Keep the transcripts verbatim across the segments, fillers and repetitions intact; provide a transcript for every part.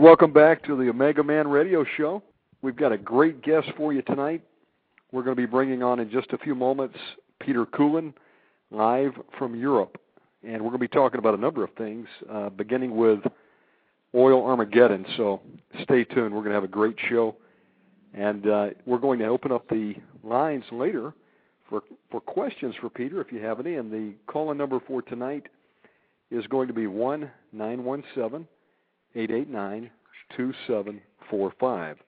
Welcome back to the Omega Man Radio Show. We've got a great guest for you tonight. We're going to be bringing on in just a few moments Peter Kuehlen, live from Europe. And we're going to be talking about a number of things, uh, beginning with oil Armageddon. So stay tuned. We're going to have a great show. And uh, we're going to open up the lines later for, for questions for Peter, if you have any. And the call-in number for tonight is going to be one nine one seven, eight eight nine, two seven four five.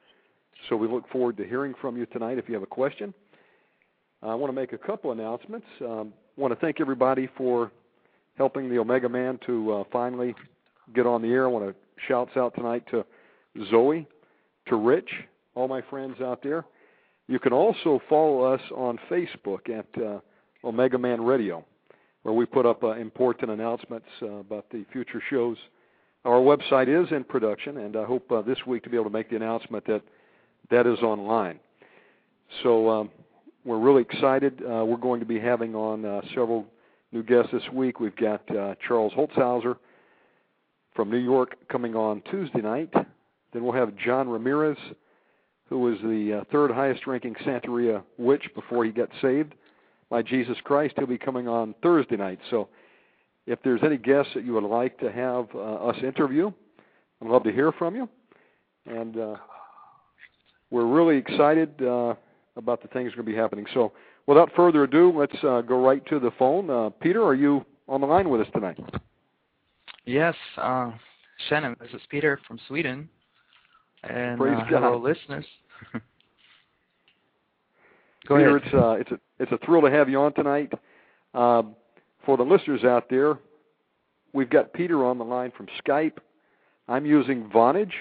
So we look forward to hearing from you tonight if you have a question. I want to make a couple announcements. Um, I want to thank everybody for helping the Omega Man to uh, finally get on the air. I want to shouts out tonight to Zoe, to Rich, all my friends out there. You can also follow us on Facebook at uh, Omega Man Radio, where we put up uh, important announcements uh, about the future shows. Our website is in production, and I hope uh, this week to be able to make the announcement that that is online. So um, we're really excited. Uh, we're going to be having on uh, several new guests this week. We've got uh, Charles Holtzhauser from New York coming on Tuesday night. Then we'll have John Ramirez, who was the uh, third highest-ranking Santeria witch before he got saved by Jesus Christ. He'll be coming on Thursday night. So if there's any guests that you would like to have uh, us interview, I'd love to hear from you. And uh, we're really excited uh, about the things that are going to be happening. So without further ado, let's uh, go right to the phone. Uh, Peter, are you on the line with us tonight? Yes, uh, Shannon, this is Peter from Sweden. And Praise uh, God. Hello, listeners. go Peter, ahead. It's, uh, it's, a, it's a thrill to have you on tonight. Uh, For the listeners out there, we've got Peter on the line from Skype. I'm using Vonage,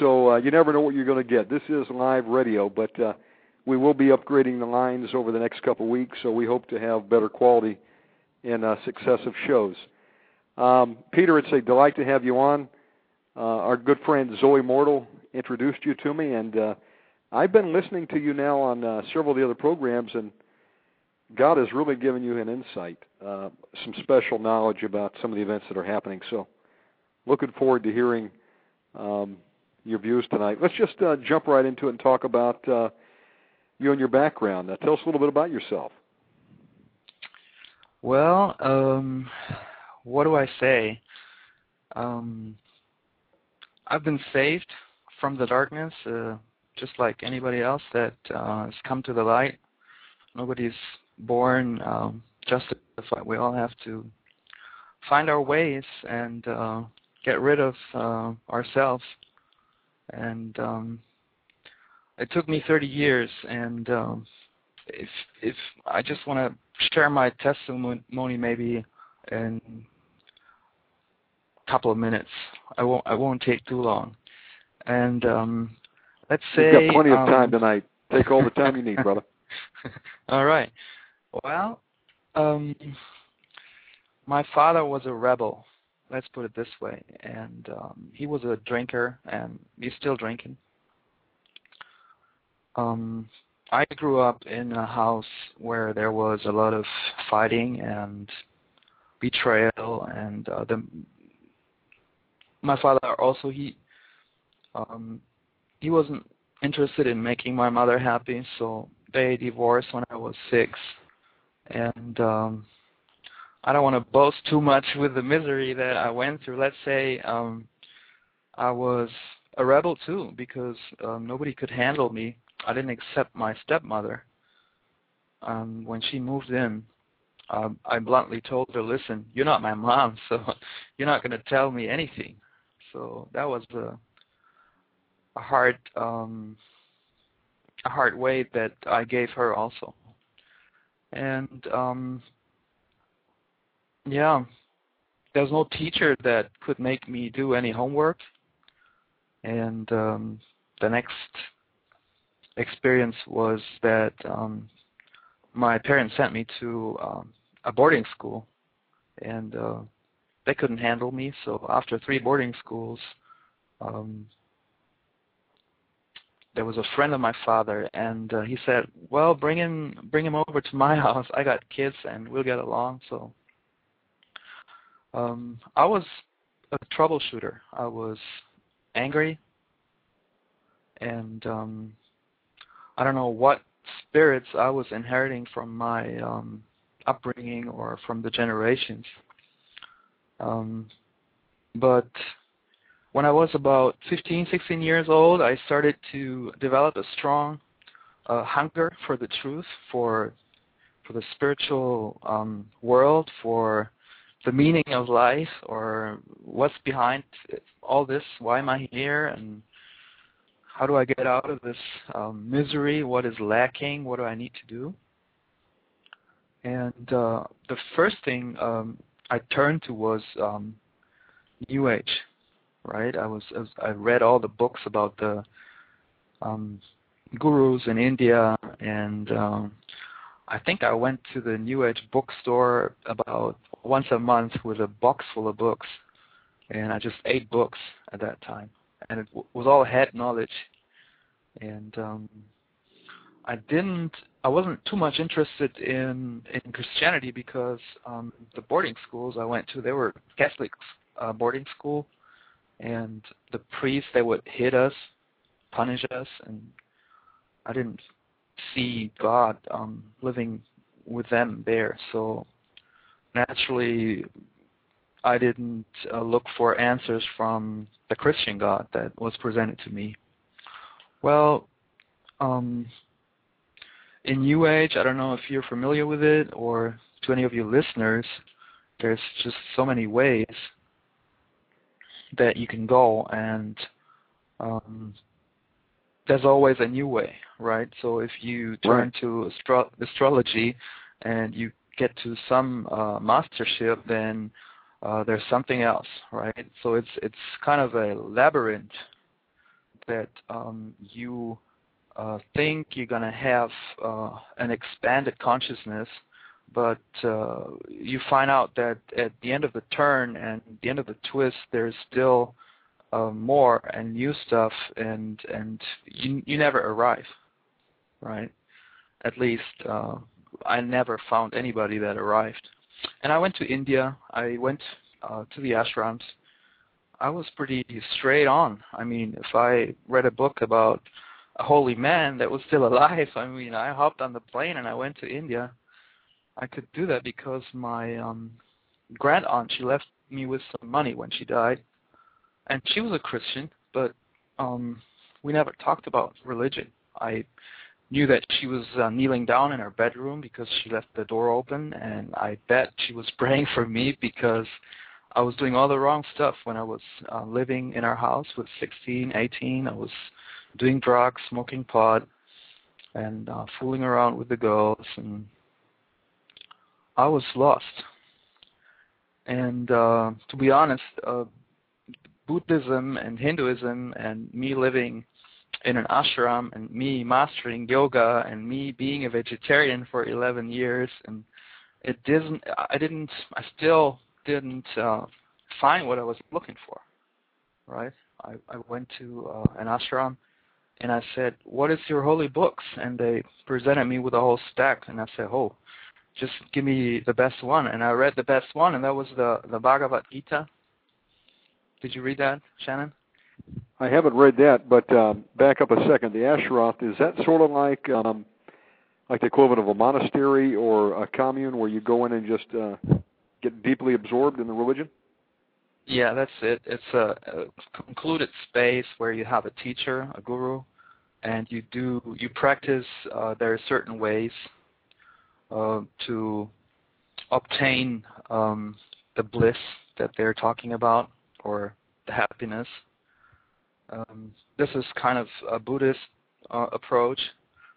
so uh, you never know what you're going to get. This is live radio, but uh, we will be upgrading the lines over the next couple of weeks, so we hope to have better quality in uh, successive shows. Um, Peter, it's a delight to have you on. Uh, our good friend Zoe Mortal introduced you to me, and uh, I've been listening to you now on uh, several of the other programs, and God has really given you an insight, uh, some special knowledge about some of the events that are happening. So looking forward to hearing um, your views tonight. Let's just uh, jump right into it and talk about uh, you and your background. Now, tell us a little bit about yourself. Well, um, what do I say? Um, I've been saved from the darkness, uh, just like anybody else that uh, has come to the light. Nobody's born um, justified. We all have to find our ways and uh, get rid of uh, ourselves. And um, it took me thirty years. And um, if if I just want to share my testimony, maybe in a couple of minutes. I won't I won't take too long. And um, let's say you've got plenty of time um, tonight. Take all the time you need, brother. All right. Well, um, my father was a rebel, let's put it this way, and um, he was a drinker, and he's still drinking. Um, I grew up in a house where there was a lot of fighting and betrayal, and uh, the, my father also, he um, he wasn't interested in making my mother happy, so they divorced when I was six. And um, I don't want to boast too much with the misery that I went through. Let's say um, I was a rebel too, because um, nobody could handle me. I didn't accept my stepmother. Um, when she moved in, um, I bluntly told her, listen, you're not my mom, so you're not going to tell me anything. So that was a, a hard um, a hard way that I gave her also. And um, yeah, there's no teacher that could make me do any homework. And um, the next experience was that um, my parents sent me to um, a boarding school, and uh, they couldn't handle me. So after three boarding schools, um, there was a friend of my father, and uh, he said, well, bring him, bring him over to my house. I got kids, and we'll get along. So um, I was a troubleshooter. I was angry, and um, I don't know what spirits I was inheriting from my um, upbringing or from the generations. Um, but when I was about fifteen, sixteen years old, I started to develop a strong uh, hunger for the truth, for for the spiritual um, world, for the meaning of life, or what's behind all this, why am I here, and how do I get out of this um, misery, what is lacking, what do I need to do? And uh, the first thing um, I turned to was um, New Age, right? I was, I was I read all the books about the um, gurus in India, and um, I think I went to the New Age bookstore about once a month with a box full of books, and I just ate books at that time, and it w was all head knowledge, and um, I didn't, I wasn't too much interested in in Christianity because um, the boarding schools I went to, they were Catholic uh, boarding school, and the priests, they would hit us, punish us, and I didn't see God um, living with them there. So naturally, I didn't uh, look for answers from the Christian God that was presented to me. Well, um, in New Age, I don't know if you're familiar with it, or to any of your listeners, there's just so many ways that you can go, and um, there's always a new way, right? So if you turn right. to astro astrology and you get to some uh, mastership, then uh, there's something else, right? So it's it's kind of a labyrinth that um, you uh, think you're going to have uh, an expanded consciousness, but uh, you find out that at the end of the turn and the end of the twist, there's still Uh, more and new stuff, and and you you never arrive, right? At least uh, I never found anybody that arrived. And I went to India. I went uh, to the ashrams. I was pretty straight on. I mean, if I read a book about a holy man that was still alive, I mean, I hopped on the plane and I went to India. I could do that because my um, grand aunt, she left me with some money when she died. And she was a Christian, but um, we never talked about religion. I knew that she was uh, kneeling down in her bedroom because she left the door open, and I bet she was praying for me because I was doing all the wrong stuff when I was uh, living in our house with sixteen, eighteen. I was doing drugs, smoking pot, and uh, fooling around with the girls, and I was lost. And uh, to be honest, uh, Buddhism and Hinduism and me living in an ashram and me mastering yoga and me being a vegetarian for eleven years, and it didn't, I didn't, I still didn't uh, find what I was looking for, right? I, I went to uh, an ashram and I said, what is your holy books? And they presented me with a whole stack, and I said, oh, just give me the best one. And I read the best one, and that was the, the Bhagavad Gita. Did you read that, Shannon? I haven't read that, but um, back up a second. The Ashroth, is that sort of like um, like the equivalent of a monastery or a commune where you go in and just uh, get deeply absorbed in the religion? Yeah, that's it. It's a, a concluded space where you have a teacher, a guru, and you do you practice. Uh, there are certain ways uh, to obtain um, the bliss that they're talking about, or the happiness. Um, this is kind of a Buddhist uh, approach.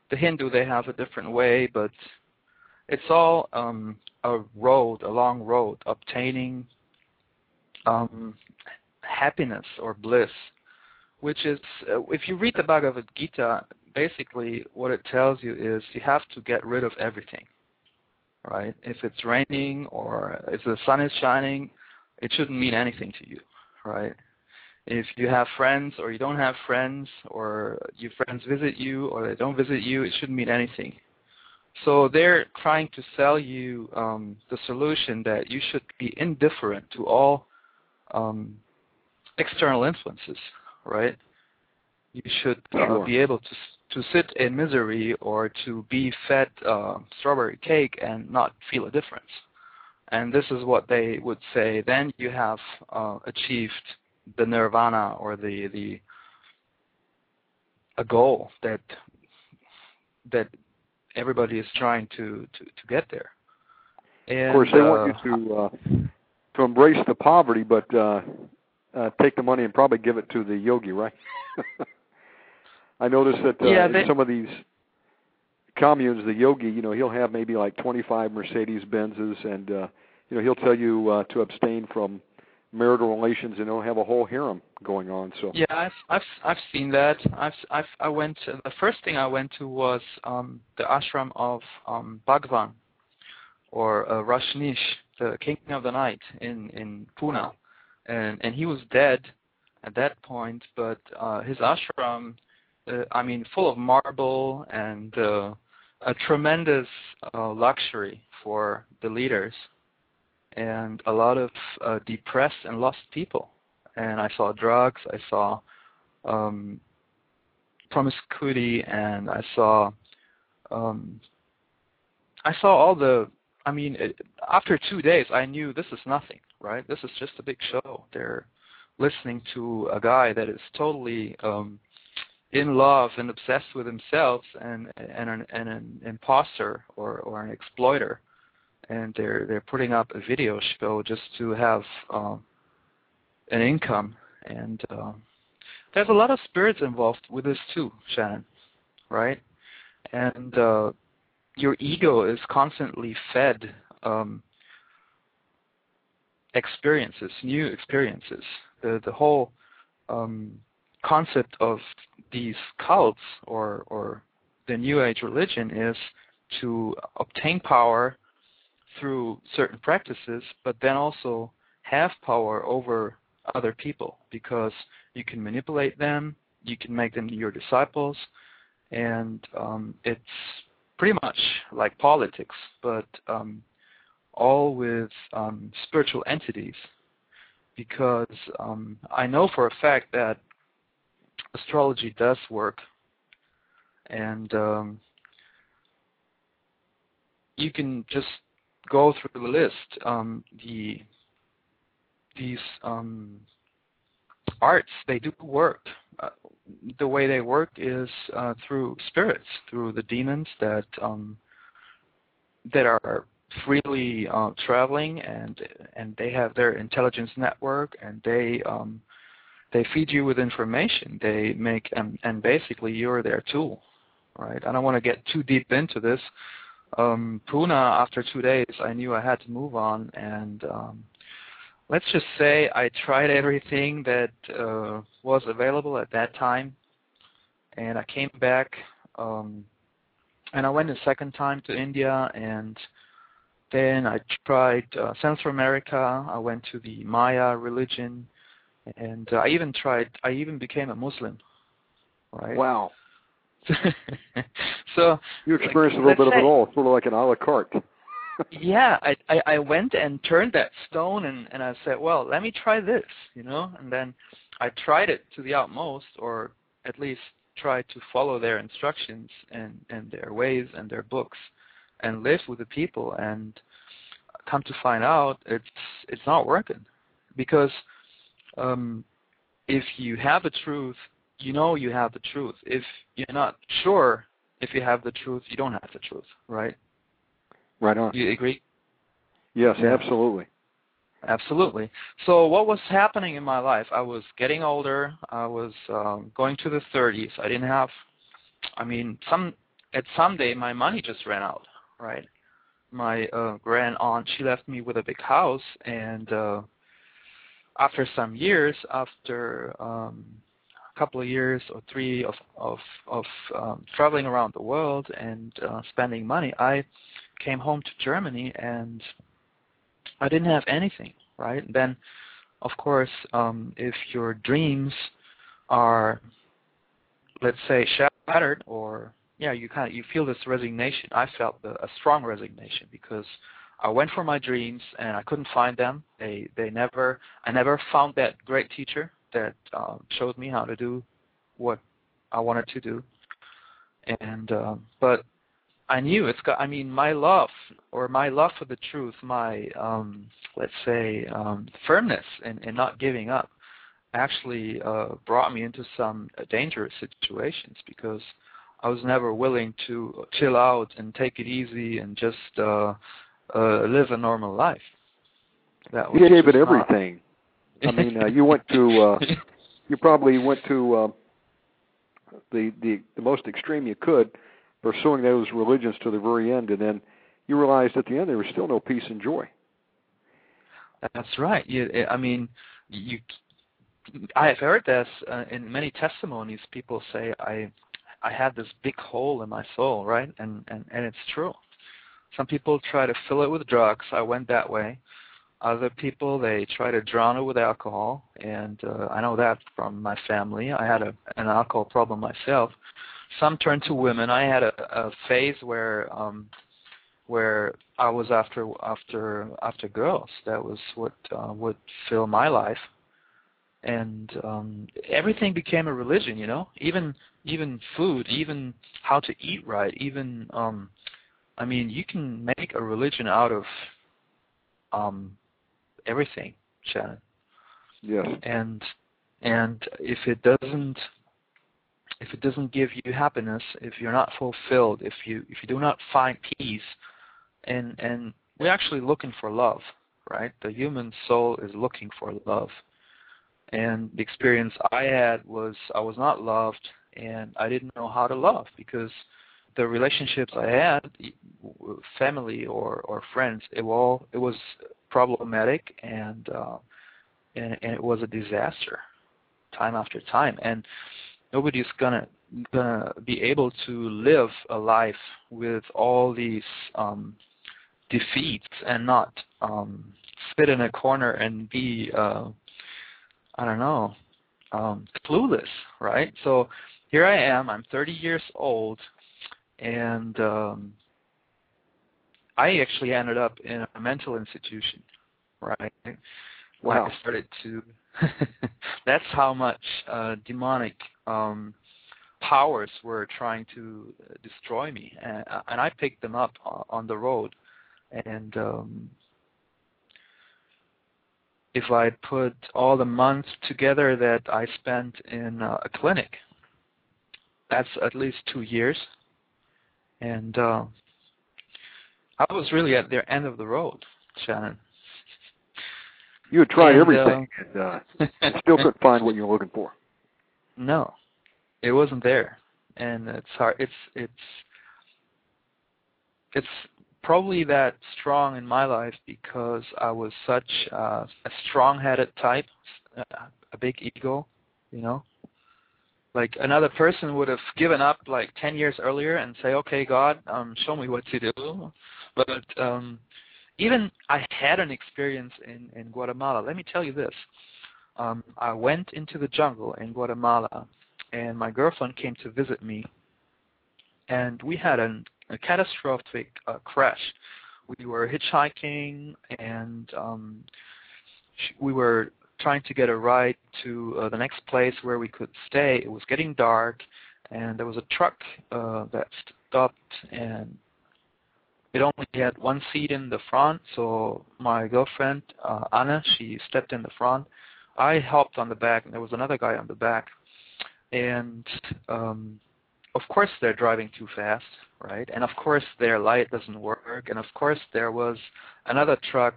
The Hindu, they have a different way, but it's all um, a road, a long road, obtaining um, happiness or bliss, which is, uh, if you read the Bhagavad Gita, basically what it tells you is you have to get rid of everything, right? If it's raining or if the sun is shining, it shouldn't mean anything to you, right? If you have friends or you don't have friends, or your friends visit you or they don't visit you, it shouldn't mean anything. So they're trying to sell you um, the solution that you should be indifferent to all um, external influences, right? You should uh, sure. be able to to sit in misery or to be fed uh, strawberry cake and not feel a difference. And this is what they would say. Then you have uh, achieved the nirvana, or the the a goal that that everybody is trying to, to, to get there. And, of course, they uh, want you to uh, to embrace the poverty, but uh, uh, take the money and probably give it to the yogi, right? I noticed that uh, yeah, they, in some of these communes, the yogi, you know, he'll have maybe like twenty-five Mercedes Benzes, and uh, you know, he'll tell you uh, to abstain from marital relations, and they'll have a whole harem going on. So yeah, I've I've I've seen that. I've I've I went. To, the first thing I went to was um, the ashram of um, Bhagavan, or uh, Rashnish, the king of the night in in Pune, and and he was dead at that point. But uh, his ashram, uh, I mean, full of marble and uh, a tremendous uh, luxury for the leaders, and a lot of uh, depressed and lost people. And I saw drugs, I saw um, promiscuity, and I saw, um, I saw all the, I mean, it, after two days, I knew this is nothing, right? This is just a big show. They're listening to a guy that is totally um, in love and obsessed with himself, and, and, an, and an imposter or, or an exploiter. And they're they're putting up a video show just to have um, an income, and uh, there's a lot of spirits involved with this too, Shannon, right? And uh, your ego is constantly fed um, experiences, new experiences. The the whole um, concept of these cults or or the New Age religion is to obtain power through certain practices, but then also have power over other people, because you can manipulate them, you can make them your disciples, and um, it's pretty much like politics, but um, all with um, spiritual entities, because um, I know for a fact that astrology does work, and um, you can just go through the list. Um, the these um, arts, they do work. Uh, the way they work is uh, through spirits, through the demons that um, that are freely uh, traveling, and and they have their intelligence network, and they um, they feed you with information. They make and, and basically you're their tool, right? I don't want to get too deep into this. Um, Pune, after two days, I knew I had to move on, and um, let's just say I tried everything that uh, was available at that time, and I came back, um, and I went a second time to India, and then I tried uh, Central America. I went to the Maya religion, and uh, I even tried, I even became a Muslim, right? Wow. So you experienced like, a little bit say, of it all, sort of like an a la carte. Yeah, I, I, I went and turned that stone, and, and I said, well, let me try this, you know. And then I tried it to the utmost, or at least tried to follow their instructions and, and their ways and their books and live with the people. And come to find out, it's it's not working. Because um, if you have a truth, you know you have the truth. If you're not sure if you have the truth, you don't have the truth, right? Right on. You agree? Yes, yeah. Absolutely. Absolutely. So what was happening in my life? I was getting older. I was um, going to the thirties. I didn't have, I mean, some at some day my money just ran out, right? My uh, grand aunt, she left me with a big house, and uh, after some years, after um, a couple of years or three of of, of um, traveling around the world and uh, spending money, I came home to Germany and I didn't have anything, right? And then, of course, um, if your dreams are, let's say, shattered, or yeah, you kind of you feel this resignation. I felt the, a strong resignation because I went for my dreams and I couldn't find them. They they never I never found that great teacher that um, showed me how to do what I wanted to do. And um, but I knew it's got, I mean, my love or my love for the truth, my, um, let's say, um, firmness in, in not giving up actually uh, brought me into some dangerous situations because I was never willing to chill out and take it easy and just uh, uh, live a normal life. That was you gave it everything. I mean, uh, you went to, uh, you probably went to uh, the, the the most extreme you could, pursuing those religions to the very end, and then you realized at the end there was still no peace and joy. That's right. You, I mean, you. I have heard this uh, in many testimonies. People say, "I, I had this big hole in my soul," right? And and and it's true. Some people try to fill it with drugs. I went that way. Other people, they try to drown it with alcohol, and uh, I know that from my family. I had a an alcohol problem myself. Some turned to women. I had a, a phase where um, where I was after after after girls. That was what uh, would fill my life, and um, everything became a religion. You know, even even food, even how to eat right, even um, I mean, you can make a religion out of um, everything, Shannon. Yeah. And and if it doesn't. If it doesn't give you happiness, if you're not fulfilled, if you if you do not find peace, and and we're actually looking for love, right? The human soul is looking for love, and the experience I had was I was not loved, and I didn't know how to love because the relationships I had, family or, or friends, it all it was problematic, and uh, and and it was a disaster, time after time, and. Nobody's gonna gonna be able to live a life with all these um, defeats and not um, sit in a corner and be uh, I don't know um, clueless, right? So here I am. I'm thirty years old, and um, I actually ended up in a mental institution, right? Wow. I started to. That's how much uh, demonic um, powers were trying to destroy me, and, and I picked them up on the road. And um, if I put all the months together that I spent in uh, a clinic, that's at least two years, and uh, I was really at the end of the road, Shannon. You would try and, everything uh, and uh, still couldn't find what you were looking for. No, it wasn't there, and it's hard. It's it's it's probably that strong in my life because I was such uh, a strong-headed type, uh, a big ego, you know. Like another person would have given up like ten years earlier and say, "Okay, God, um, show me what to do," but. Um, Even I had an experience in, in Guatemala. Let me tell you this. Um, I went into the jungle in Guatemala, and my girlfriend came to visit me, and we had an, a catastrophic uh, crash. We were hitchhiking, and um, we were trying to get a ride to uh, the next place where we could stay. It was getting dark, and there was a truck uh, that stopped, and it only had one seat in the front, so my girlfriend, uh, Anna, she stepped in the front. I hopped on the back, and there was another guy on the back. And, um, of course, they're driving too fast, right? And, of course, their light doesn't work. And, of course, there was another truck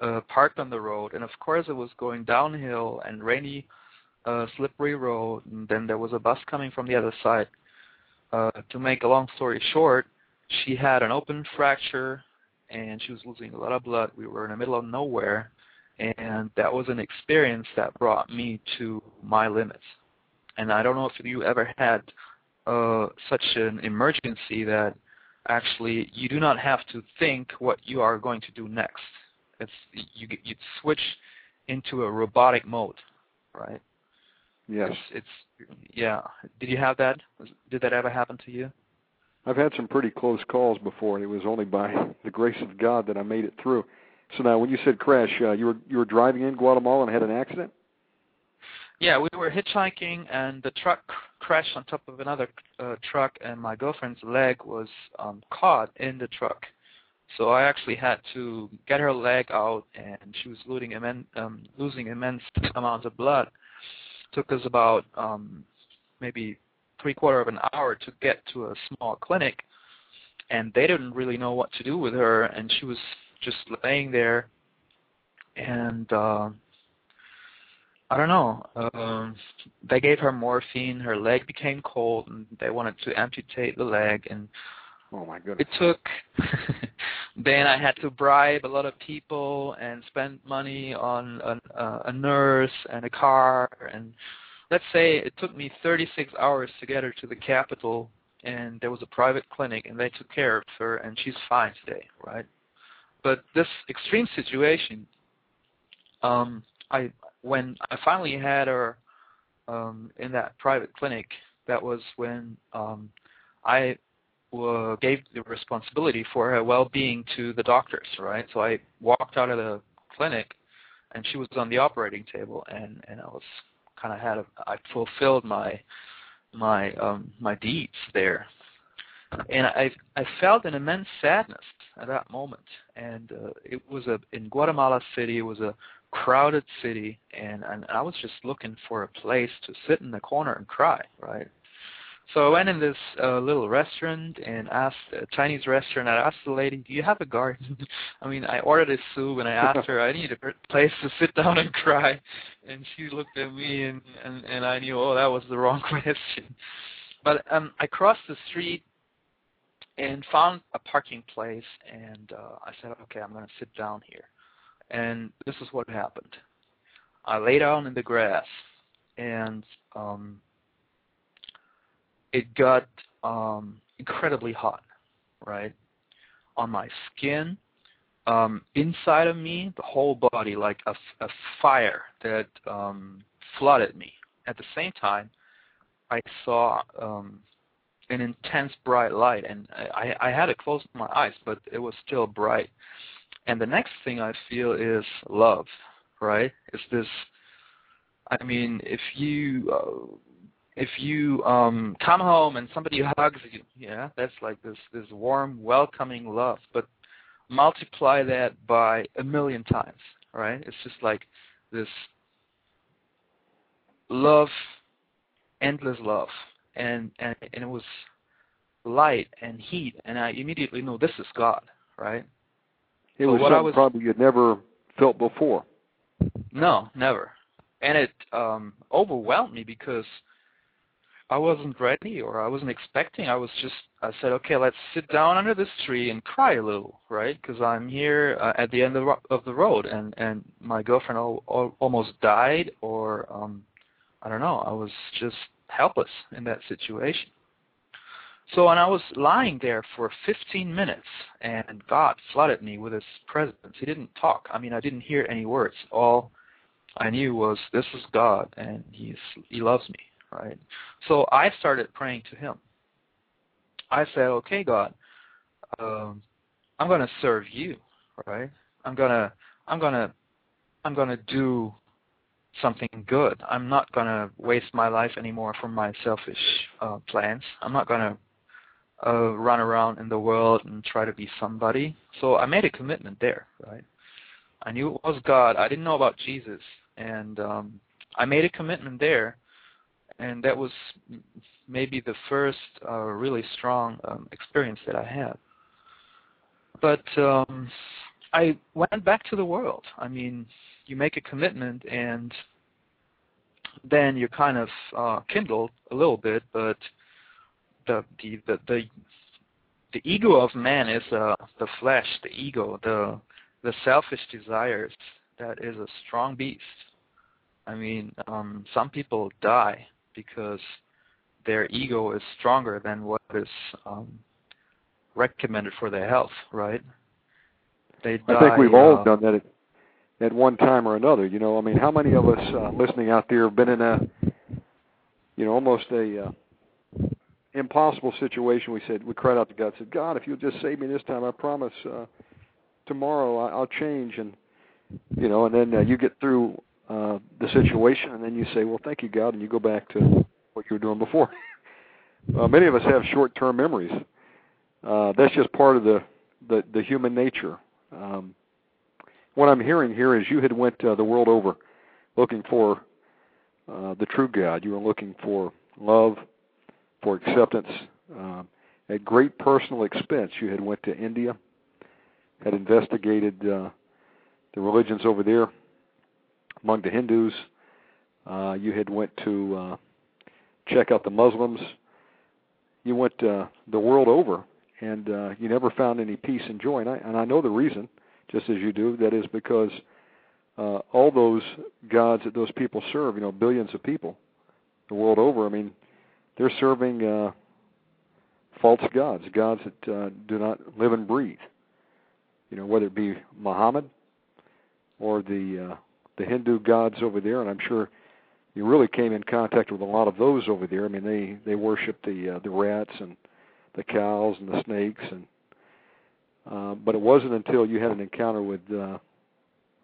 uh, parked on the road. And, of course, it was going downhill and rainy, uh, slippery road. And then there was a bus coming from the other side. Uh, to make a long story short, she had an open fracture, and she was losing a lot of blood. We were in the middle of nowhere, and that was an experience that brought me to my limits. And I don't know if you ever had uh, such an emergency that actually you do not have to think what you are going to do next. It's you you switch into a robotic mode, right? Yes. It's, it's yeah. Did you have that? Did that ever happen to you? I've had some pretty close calls before, and it was only by the grace of God that I made it through. So now, when you said crash, uh, you were you were driving in Guatemala and had an accident? Yeah, we were hitchhiking, and the truck crashed on top of another uh, truck, and my girlfriend's leg was um, caught in the truck. So I actually had to get her leg out, and she was losing immense, um, losing immense amounts of blood. It took us about um, maybe three-quarter of an hour to get to a small clinic, and they didn't really know what to do with her, and she was just laying there, and uh, I don't know. Uh, they gave her morphine. Her leg became cold, and they wanted to amputate the leg, and oh my goodness. It took. Then I had to bribe a lot of people and spend money on an, uh, a nurse and a car, and let's say it took me thirty-six hours to get her to the capital, and there was a private clinic, and they took care of her, and she's fine today, right? But this extreme situation, um, I when I finally had her um, in that private clinic, that was when um, I uh, gave the responsibility for her well-being to the doctors, right? So I walked out of the clinic, and she was on the operating table, and, and I was... kind of had a, I fulfilled my my um, my deeds there, and I I felt an immense sadness at that moment. And uh, it was a in Guatemala City. It was a crowded city, and and I was just looking for a place to sit in the corner and cry, right? So I went in this uh, little restaurant and asked a Chinese restaurant. I asked the lady, "Do you have a garden?" I mean, I ordered a soup, and I asked her, "I need a place to sit down and cry." And she looked at me, and, and, and I knew, oh, that was the wrong question. But um, I crossed the street and found a parking place, and uh, I said, "Okay, I'm going to sit down here." And this is what happened. I lay down in the grass, and um, it got um, incredibly hot, right, on my skin, um, inside of me, the whole body, like a, a fire that um, flooded me. At the same time, I saw um, an intense bright light, and I, I had it closed my eyes, but it was still bright. And the next thing I feel is love, right? It's this, I mean, if you... Uh, If you um, come home and somebody hugs you, yeah, that's like this, this warm, welcoming love. But multiply that by a million times, right? It's just like this love, endless love. And, and, and it was light and heat, and I immediately knew this is God, right? It so was what something I was, probably you'd never felt before. No, never. And it um, overwhelmed me because I wasn't ready or I wasn't expecting. I was just, I said, okay, let's sit down under this tree and cry a little, right? Because I'm here uh, at the end of, of the road, and, and my girlfriend al al almost died, or um, I don't know. I was just helpless in that situation. So, and I was lying there for fifteen minutes, and God flooded me with his presence. He didn't talk. I mean, I didn't hear any words. All I knew was this is God, and he's, he loves me. Right? So I started praying to him. I said, okay, God, um, I'm going to serve you, right? I'm going to, I'm going to, I'm going to do something good. I'm not going to waste my life anymore for my selfish uh, plans. I'm not going to uh, run around in the world and try to be somebody. So I made a commitment there, right? I knew it was God. I didn't know about Jesus. And um, I made a commitment there. And that was maybe the first uh, really strong um, experience that I had. But um, I went back to the world. I mean, you make a commitment and then you're kind of uh, kindled a little bit, but the the the the, the ego of man is uh, the flesh, the ego, the the selfish desires. That is a strong beast. I mean, um, some people die because their ego is stronger than what is um, recommended for their health, right? They die, I think we've all uh, done that at, at one time or another. You know, I mean, how many of us uh, listening out there have been in a, you know, almost a uh, impossible situation? We said, we cried out to God, said, God, if you'll just save me this time, I promise uh, tomorrow I, I'll change. And, you know, and then uh, you get through uh, the situation, and then you say, well, thank you, God, and you go back to what you were doing before. uh, many of us have short-term memories. Uh, that's just part of the, the, the human nature. Um, what I'm hearing here is you had went uh, the world over looking for uh, the true God. You were looking for love, for acceptance. Um, at great personal expense, you had went to India, had investigated uh, the religions over there among the Hindus. Uh, you had went to uh, check out the Muslims. You went uh, the world over. And uh, you never found any peace and joy. And I, and I know the reason, just as you do, that is because uh, all those gods that those people serve, you know, billions of people the world over, I mean, they're serving uh, false gods, gods that uh, do not live and breathe. You know, whether it be Muhammad or the, uh, the Hindu gods over there, and I'm sure you really came in contact with a lot of those over there. I mean, they, they worship the uh, the rats and the cows and the snakes, and uh, but it wasn't until you had an encounter with uh,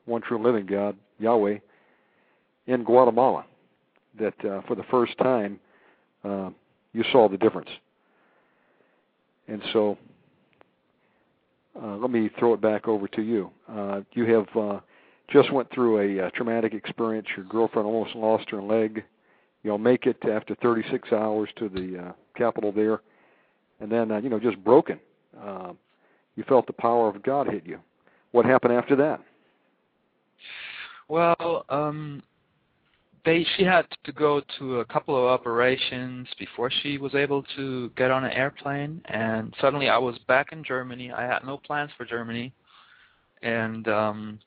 one true living God, Yahweh, in Guatemala, that uh, for the first time uh, you saw the difference. And so, uh, let me throw it back over to you. Uh, you have uh, just went through a, a traumatic experience. Your girlfriend almost lost her leg. You'll make it after thirty-six hours to the uh, capital there. And then, uh, you know, just broken. Uh, you felt the power of God hit you. What happened after that? Well, um, they she had to go to a couple of operations before she was able to get on an airplane. And suddenly I was back in Germany. I had no plans for Germany. And um,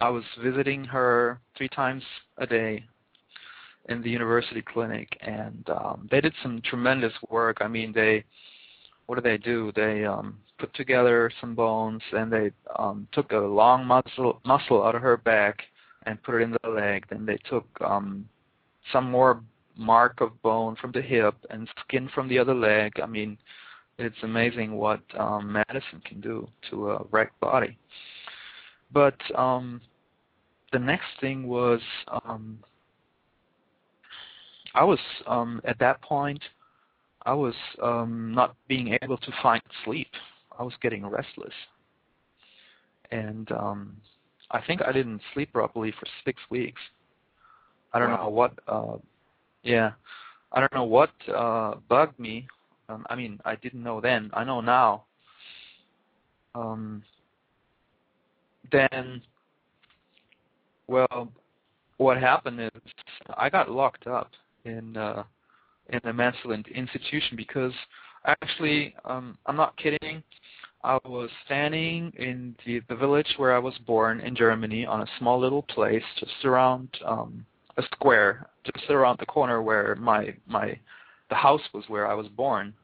I was visiting her three times a day in the university clinic. And um, they did some tremendous work. I mean, they... What do they do? They um, put together some bones, and they um, took a long muscle muscle out of her back and put it in the leg. Then they took um, some more mark of bone from the hip and skin from the other leg. I mean, it's amazing what um, medicine can do to a wrecked body. But um, the next thing was um, I was, um, at that point, I was um, not being able to find sleep. I was getting restless. And um, I think I didn't sleep properly for six weeks. I don't wow. know what, uh, yeah, I don't know what uh, bugged me. Um, I mean, I didn't know then. I know now. Um, then, well, what happened is I got locked up in... Uh, in a mental institution, because actually, um, I'm not kidding, I was standing in the, the village where I was born in Germany on a small little place just around um, a square, just around the corner where my, my the house was where I was born.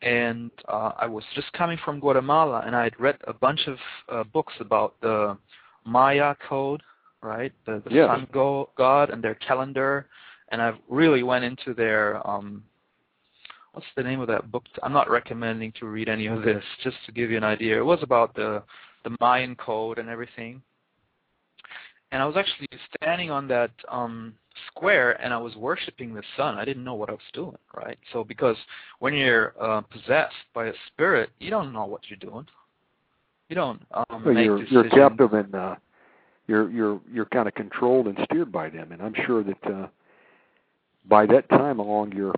And uh, I was just coming from Guatemala, and I had read a bunch of uh, books about the Maya code, right, the, the yeah. sun go- god and their calendar. And I really went into their, um, what's the name of that book? I'm not recommending to read any of this, just to give you an idea. It was about the, the Mayan code and everything. And I was actually standing on that um, square, and I was worshiping the sun. I didn't know what I was doing, right? So because when you're uh, possessed by a spirit, you don't know what you're doing. You don't um, so make you're, decisions. You're captive, and uh, you're you're you're kind of controlled and steered by them. And I'm sure that uh, by that time along your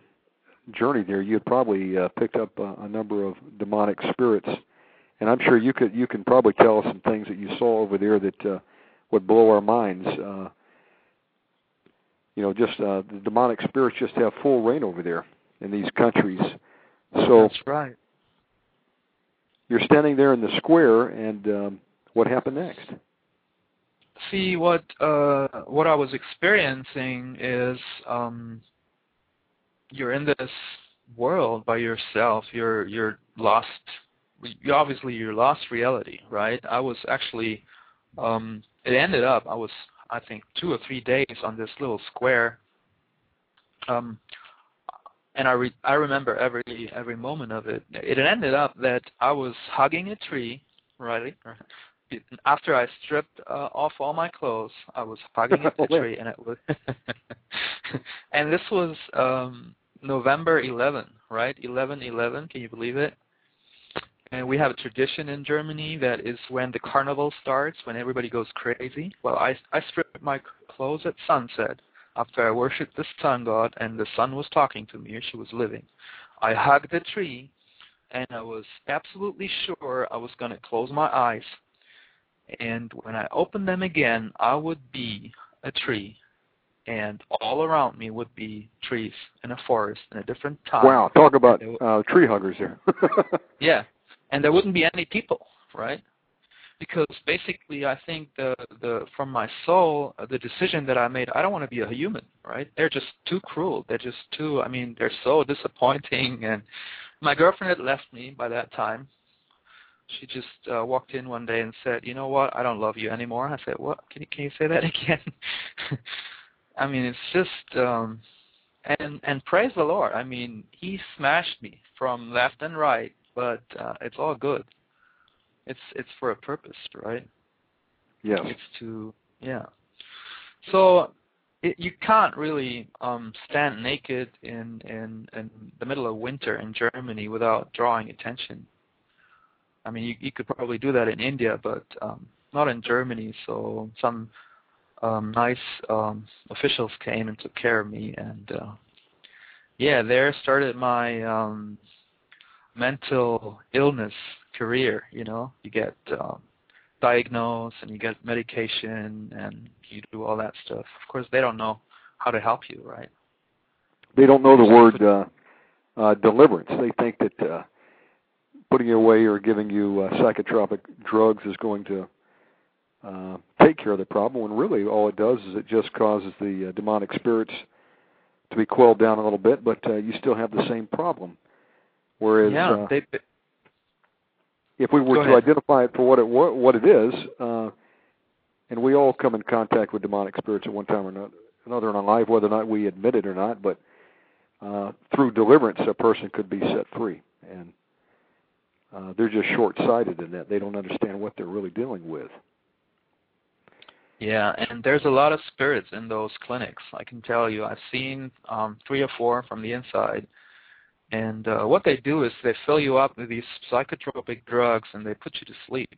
journey there, you had probably uh, picked up a, a number of demonic spirits. And I'm sure you could you can probably tell us some things that you saw over there that. Uh, would blow our minds. Uh, you know, just uh, the demonic spirits just have full reign over there in these countries. So that's right. You're standing there in the square, and um, what happened next? See, what uh, what I was experiencing is um, you're in this world by yourself. You're you're lost. You obviously you're lost reality, right? I was actually. Um, It ended up, I was, I think, two or three days on this little square, um, and I re I remember every every moment of it. It ended up that I was hugging a tree, right? After I stripped uh, off all my clothes, I was hugging a tree, and it was, and this was um, November eleventh, right? eleven eleven. Can you believe it? And we have a tradition in Germany that is when the carnival starts, when everybody goes crazy. Well, I, I stripped my clothes at sunset after I worshipped the sun god, and the sun was talking to me, or she was living. I hugged the tree, and I was absolutely sure I was going to close my eyes. And when I opened them again, I would be a tree, and all around me would be trees in a forest in a different time. Wow, talk about uh, tree huggers here. Yeah. And there wouldn't be any people, right? Because basically, I think the the from my soul, the decision that I made, I don't want to be a human, right? They're just too cruel. They're just too. I mean, they're so disappointing. And my girlfriend had left me by that time. She just uh, walked in one day and said, "You know what? I don't love you anymore." I said, "What? Can you can you say that again?" I mean, it's just. Um, and and praise the Lord. I mean, He smashed me from left and right. But uh, it's all good. It's it's for a purpose, right? Yeah. It's to yeah. So it, you can't really um, stand naked in, in in the middle of winter in Germany without drawing attention. I mean, you, you could probably do that in India, but um, not in Germany. So some um, nice um, officials came and took care of me, and uh, yeah, there started my. Um, mental illness career, you know, you get um, diagnosed and you get medication and you do all that stuff. Of course, they don't know how to help you, right? They don't know the word uh, uh, deliverance. They think that uh, putting you away or giving you uh, psychotropic drugs is going to uh, take care of the problem, when really all it does is it just causes the uh, demonic spirits to be quelled down a little bit, but uh, you still have the same problem. Whereas, yeah, uh, they, if we were to identify it for what it what it is, uh, and we all come in contact with demonic spirits at one time or not, another in our life, whether or not we admit it or not, but uh, through deliverance, a person could be set free. And uh, they're just short-sighted in that. They don't understand what they're really dealing with. Yeah, and there's a lot of spirits in those clinics. I can tell you, I've seen um, three or four from the inside. And uh, what they do is they fill you up with these psychotropic drugs and they put you to sleep.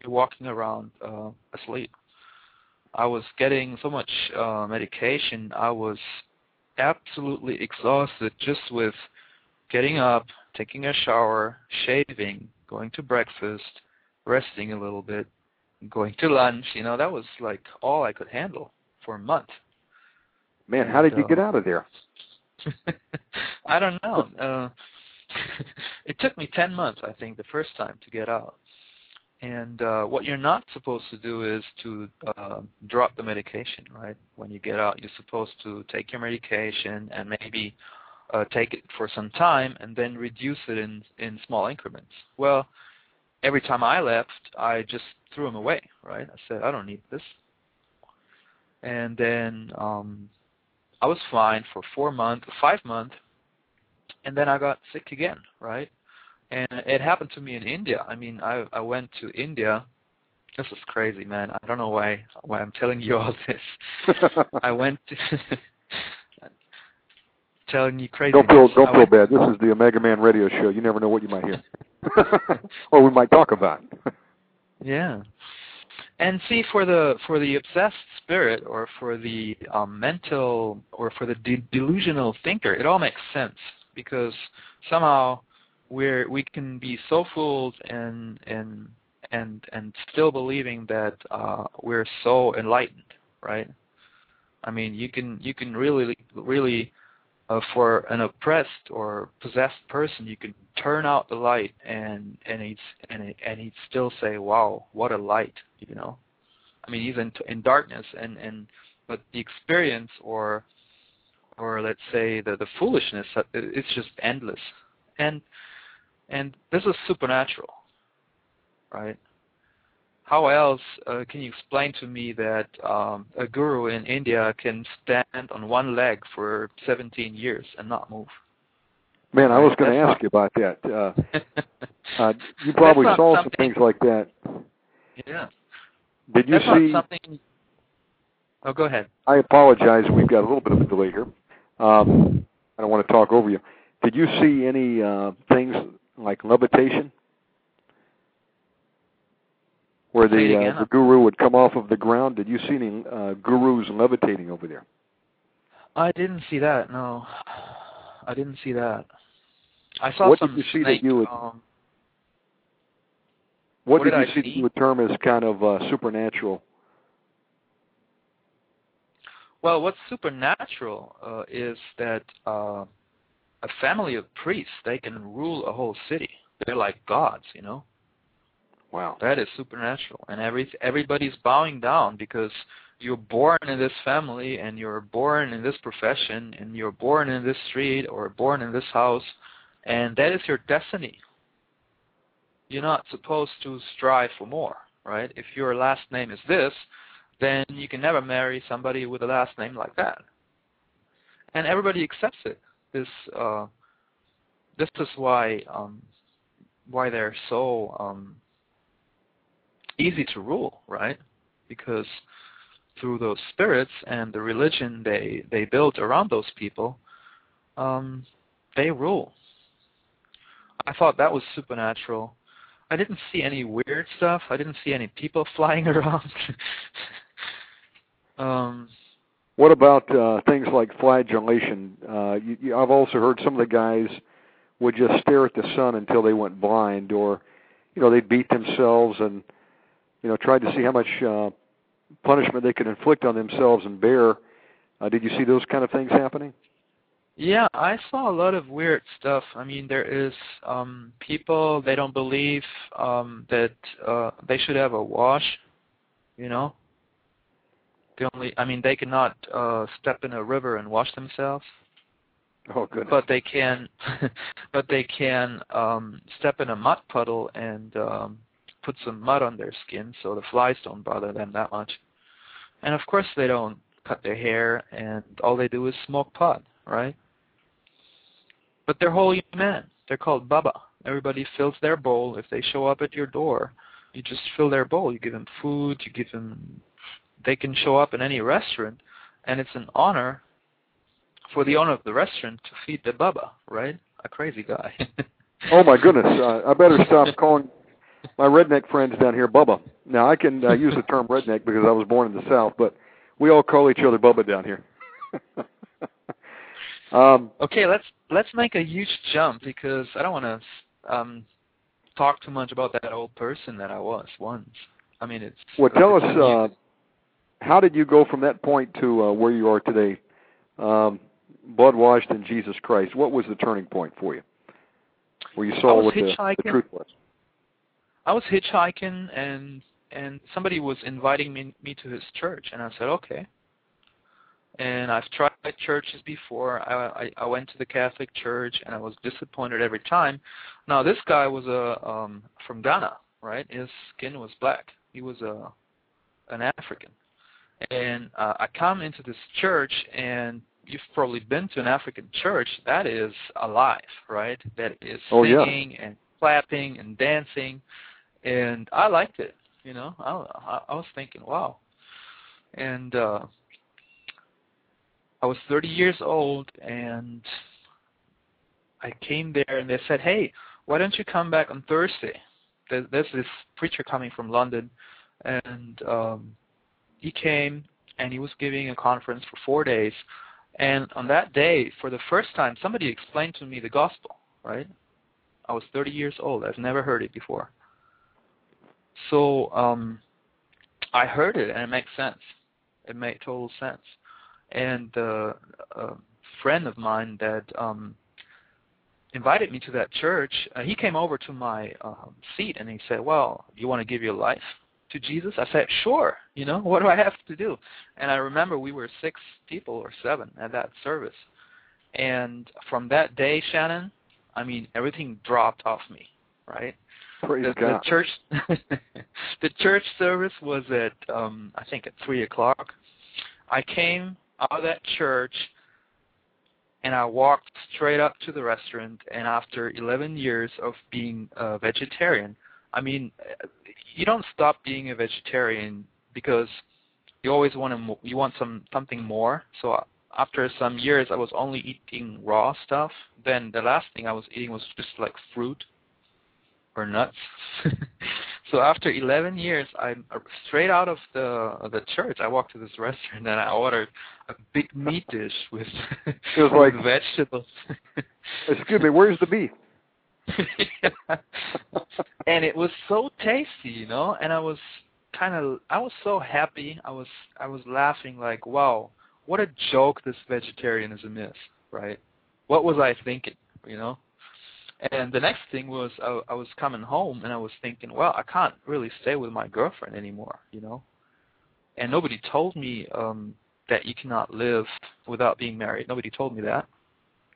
You're walking around uh, asleep. I was getting so much uh, medication. I was absolutely exhausted just with getting up, taking a shower, shaving, going to breakfast, resting a little bit, going to lunch. You know, that was like all I could handle for a month. Man, how did you get out of there? I don't know. Uh, it took me ten months, I think, the first time to get out. And uh, what you're not supposed to do is to uh, drop the medication, right? When you get out, you're supposed to take your medication and maybe uh, take it for some time and then reduce it in, in small increments. Well, every time I left, I just threw them away, right? I said, I don't need this. And then... Um, I was fine for four months, five months, and then I got sick again, right? And it happened to me in India. I mean, I, I went to India This is crazy, man. I don't know why why I'm telling you all this. I went telling you crazy. Don't feel don't I feel went, bad. This is the Omega Man Radio Show. You never know what you might hear, or we might talk about. Yeah, and see, for the for the obsessed spirit, or for the um, mental, or for the de- delusional thinker, it all makes sense, because somehow we're we can be so fooled and and. And and still believing that uh, we're so enlightened, right? I mean, you can you can really really uh, for an oppressed or possessed person, you can turn out the light, and and he's and he, and he'd still say, "Wow, what a light!" You know, I mean, he's in, in darkness, and, and but the experience, or or let's say the the foolishness, it's just endless, and and this is supernatural. Right? How else uh, can you explain to me that um, a guru in India can stand on one leg for seventeen years and not move? Man, I was going to ask you about that. Uh, uh, you probably saw some things like that. Yeah. Did you see? Something... Oh, go ahead. I apologize. We've got a little bit of a delay here. Um, I don't want to talk over you. Did you see any uh, things like levitation? Where the, uh, the guru would come off of the ground. Did you see any uh, gurus levitating over there? I didn't see that, no. I didn't see that. I saw what some did you see snake, that you would, um, What, what did, did you I see, see that you would term as kind of uh, supernatural? Well, what's supernatural uh, is that uh, a family of priests, they can rule a whole city. They're like gods, you know? Wow, that is supernatural, and every everybody's bowing down because you're born in this family, and you're born in this profession, and you're born in this street, or born in this house, and that is your destiny. You're not supposed to strive for more, right? If your last name is this, then you can never marry somebody with a last name like that, and everybody accepts it. This uh, this is why um, why they're so. Um, easy to rule, right? Because through those spirits and the religion they, they built around those people, um, they rule. I thought that was supernatural. I didn't see any weird stuff. I didn't see any people flying around. um, what about uh, things like flagellation? Uh, you, you, I've also heard some of the guys would just stare at the sun until they went blind, or, you know, they'd beat themselves and you know, tried to see how much uh, punishment they could inflict on themselves and bear. Uh, did you see those kind of things happening? Yeah, I saw a lot of weird stuff. I mean, there is um, people, they don't believe um, that uh, they should have a wash, you know. The only, I mean, they cannot uh, step in a river and wash themselves. Oh, goodness. But they can, but they can um, step in a mud puddle and... Um, put some mud on their skin so the flies don't bother them that much. And of course they don't cut their hair, and all they do is smoke pot, right? But they're holy men. They're called Baba. Everybody fills their bowl. If they show up at your door, you just fill their bowl. You give them food, you give them... They can show up in any restaurant, and it's an honor for the owner of the restaurant to feed the Baba, right? A crazy guy. Oh my goodness. Uh, I better stop calling... My redneck friends down here, Bubba. Now, I can uh, use the term redneck because I was born in the South, but we all call each other Bubba down here. um, okay, let's let's make a huge jump because I don't want to um, talk too much about that old person that I was once. I mean, it's... Well, tell us, uh, how did you go from that point to uh, where you are today, um, blood-washed in Jesus Christ? What was the turning point for you, where you saw what the, the truth was? I was hitchhiking, and and somebody was inviting me, me to his church, and I said, okay. And I've tried churches before. I, I, I went to the Catholic Church, and I was disappointed every time. Now, this guy was a, um, from Ghana, right? His skin was black. He was a, an African. And uh, I come into this church, and you've probably been to an African church. That is alive, right? That is singing oh, yeah. and clapping and dancing. And I liked it. You know, I, I, I was thinking, wow. And uh, I was thirty years old, and I came there, and they said, hey, why don't you come back on Thursday? There's this preacher coming from London, and um, he came, and he was giving a conference for four days. And on that day, for the first time, somebody explained to me the gospel, right? I was thirty years old. I've never heard it before. So um, I heard it, and it makes sense. It made total sense. And uh, a friend of mine that um, invited me to that church, uh, he came over to my um, seat, and he said, well, you want to give your life to Jesus? I said, sure. You know, what do I have to do? And I remember we were six people or seven at that service. And from that day, Shannon, I mean, everything dropped off me, right? Praise the, God. The church, the church service was at, um, I think, at three o'clock. I came out of that church, and I walked straight up to the restaurant, and after eleven years of being a vegetarian, I mean, you don't stop being a vegetarian because you always want to, you want some something more. So after some years, I was only eating raw stuff. Then the last thing I was eating was just like fruit or nuts. So after eleven years, I straight out of the the church, I walked to this restaurant, and I ordered a big meat dish with, it was with like, vegetables. Excuse me, where's the beef? And it was so tasty, you know, and I was kind of, I was so happy. I was, I was laughing like, wow, what a joke this vegetarianism is, right? What was I thinking, you know? And the next thing was I, I was coming home, and I was thinking, well, I can't really stay with my girlfriend anymore, you know? And nobody told me um, that you cannot live without being married. Nobody told me that.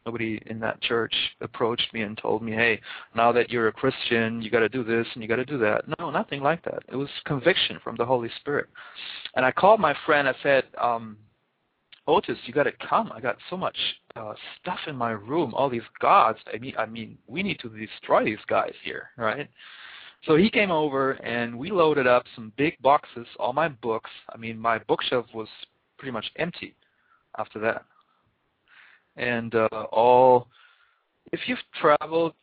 Nobody in that church approached me and told me, hey, now that you're a Christian, you got to do this and you got to do that. No, nothing like that. It was conviction from the Holy Spirit. And I called my friend. I said, um, Otis, you got to come. I got so much uh, stuff in my room, all these gods. I mean, I mean, we need to destroy these guys here, right? So he came over, and we loaded up some big boxes, all my books. I mean, my bookshelf was pretty much empty after that. And uh, all, if you've traveled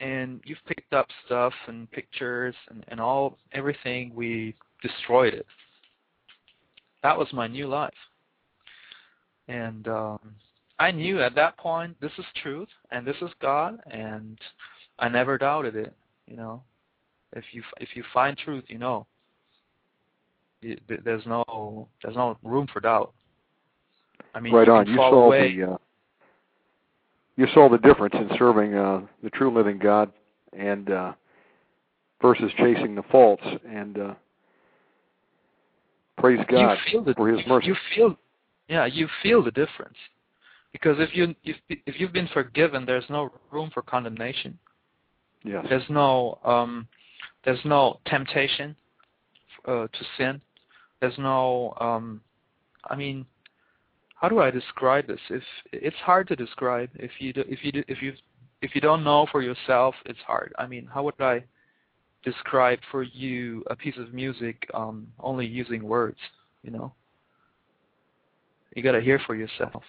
and you've picked up stuff and pictures and, and all, everything, we destroyed it. That was my new life. And um, I knew at that point, this is truth and this is God, and I never doubted it, you know. If you if you find truth, you know. It, there's no there's no room for doubt. I mean, right you on. You saw away. the. Uh... You saw the difference in serving uh, the true living God and uh, versus chasing the false, and uh, praise God the, for His mercy. You feel, yeah, you feel the difference, because if you if, if you've been forgiven, there's no room for condemnation. Yes. There's no um, there's no temptation uh, to sin. There's no um, I mean. How do I describe this? If it's hard to describe, if you do, if you do, if you if you don't know for yourself, it's hard. I mean, how would I describe for you a piece of music um, only using words? You know, you got to hear for yourself.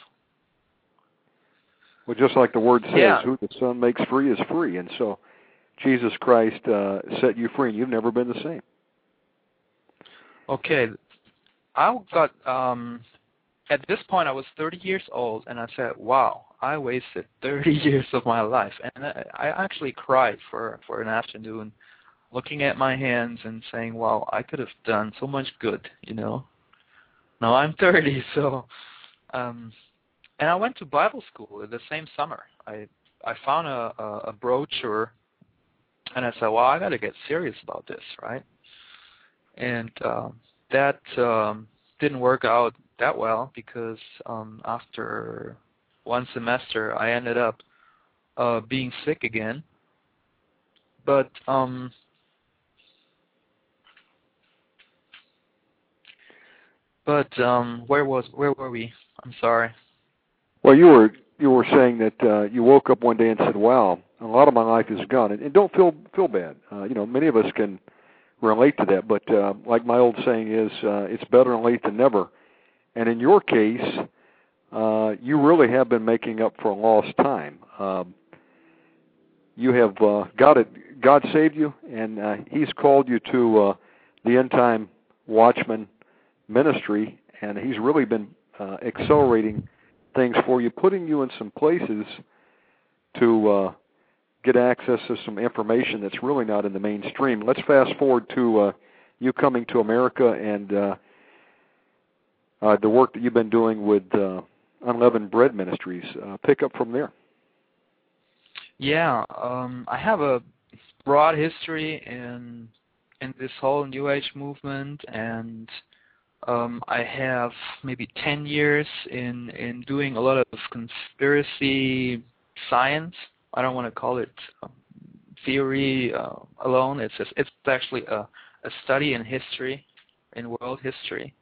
Well, just like the word says, yeah. Who the Son makes free is free, and so Jesus Christ uh, set you free, and you've never been the same. Okay, I got. Um, At this point, I was thirty years old, and I said, wow, I wasted thirty years of my life. And I, I actually cried for, for an afternoon, looking at my hands and saying, wow, I could have done so much good, you know. Now I'm thirty, so... Um, and I went to Bible school the same summer. I I found a, a, a brochure, and I said, well, I got to get serious about this, right? And uh, that um, didn't work out that well, because um, after one semester I ended up uh, being sick again. But um, but um, where was where were we? I'm sorry. Well, you were you were saying that uh, you woke up one day and said, "Wow, a lot of my life is gone," and, and don't feel feel bad. Uh, you know, many of us can relate to that. But uh, like my old saying is, uh, it's better late than never. And in your case, uh, you really have been making up for lost time. Um, you have uh, got it. God saved you, and uh, He's called you to uh, the End Time Watchman ministry, and He's really been uh, accelerating things for you, putting you in some places to uh, get access to some information that's really not in the mainstream. Let's fast forward to uh, you coming to America and uh, uh, the work that you've been doing with uh, Unleavened Bread Ministries. Uh, pick up from there. Yeah, um, I have a broad history in in this whole New Age movement, and Um, I have maybe ten years in, in doing a lot of conspiracy science. I don't want to call it um, theory uh, alone. It's just, it's actually a, a study in history, in world history,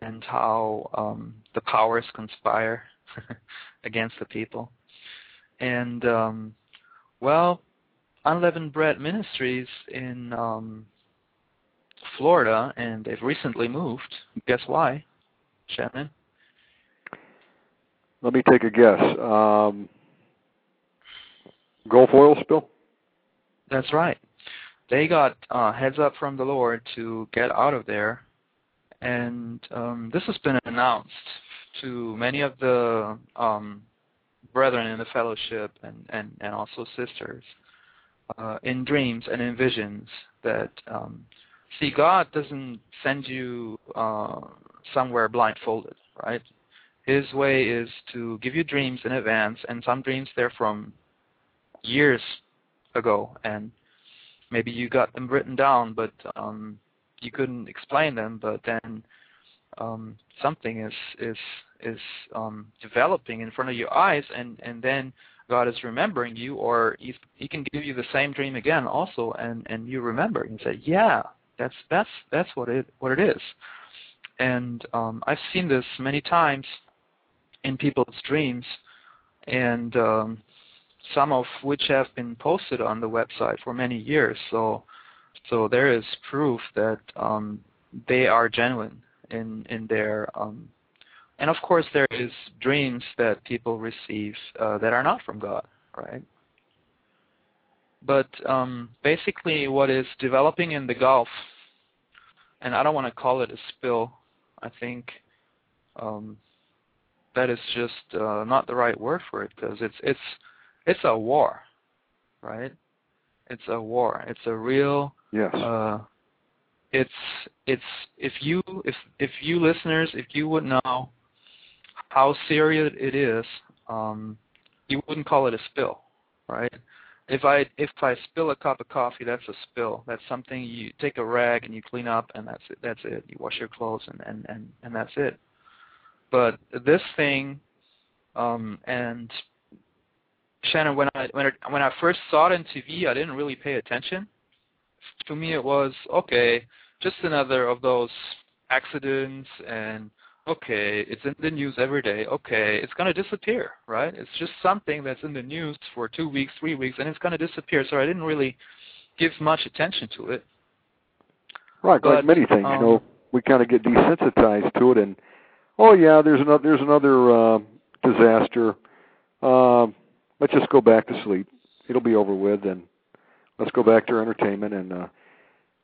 and how um, the powers conspire against the people. And, um, well, Unleavened Bread Ministries in Um, Florida, and they've recently moved. Guess why, Shannon? Let me take a guess. Um, Gulf oil spill? That's right. They got uh, heads up from the Lord to get out of there, and um, this has been announced to many of the um, brethren in the fellowship and, and, and also sisters uh, in dreams and in visions that um, see, God doesn't send you uh, somewhere blindfolded, right? His way is to give you dreams in advance, and some dreams they're from years ago, and maybe you got them written down, but um, you couldn't explain them. But then um, something is is is um, developing in front of your eyes, and, and then God is remembering you, or he's, He can give you the same dream again, also, and, and you remember, and say, yeah. That's that's that's what it what it is, and um, I've seen this many times in people's dreams, and um, some of which have been posted on the website for many years. So, so there is proof that um, they are genuine in in their, um, and of course there is dreams that people receive uh, that are not from God, right? But um, basically what is developing in the Gulf, and I don't want to call it a spill, I think um, that is just uh, not the right word for it, because it's, it's, it's a war, right? It's a war. It's a real... Yes. Uh, it's, it's, if you, if, if you listeners, if you would know how serious it is, um, you wouldn't call it a spill, right? If I if I spill a cup of coffee, that's a spill. That's something you take a rag and you clean up, and that's it. That's it. You wash your clothes, and, and, and, and that's it. But this thing, um, and Shannon, when I when I, when I first saw it on T V, I didn't really pay attention. To me, it was okay, just another of those accidents, and okay, it's in the news every day. Okay, it's going to disappear, right? It's just something that's in the news for two weeks, three weeks, and it's going to disappear. So I didn't really give much attention to it. Right, but, like many things, um, you know, we kind of get desensitized to it, and oh yeah, there's another, there's another uh, disaster. Uh, let's just go back to sleep. It'll be over with, and let's go back to our entertainment, and uh,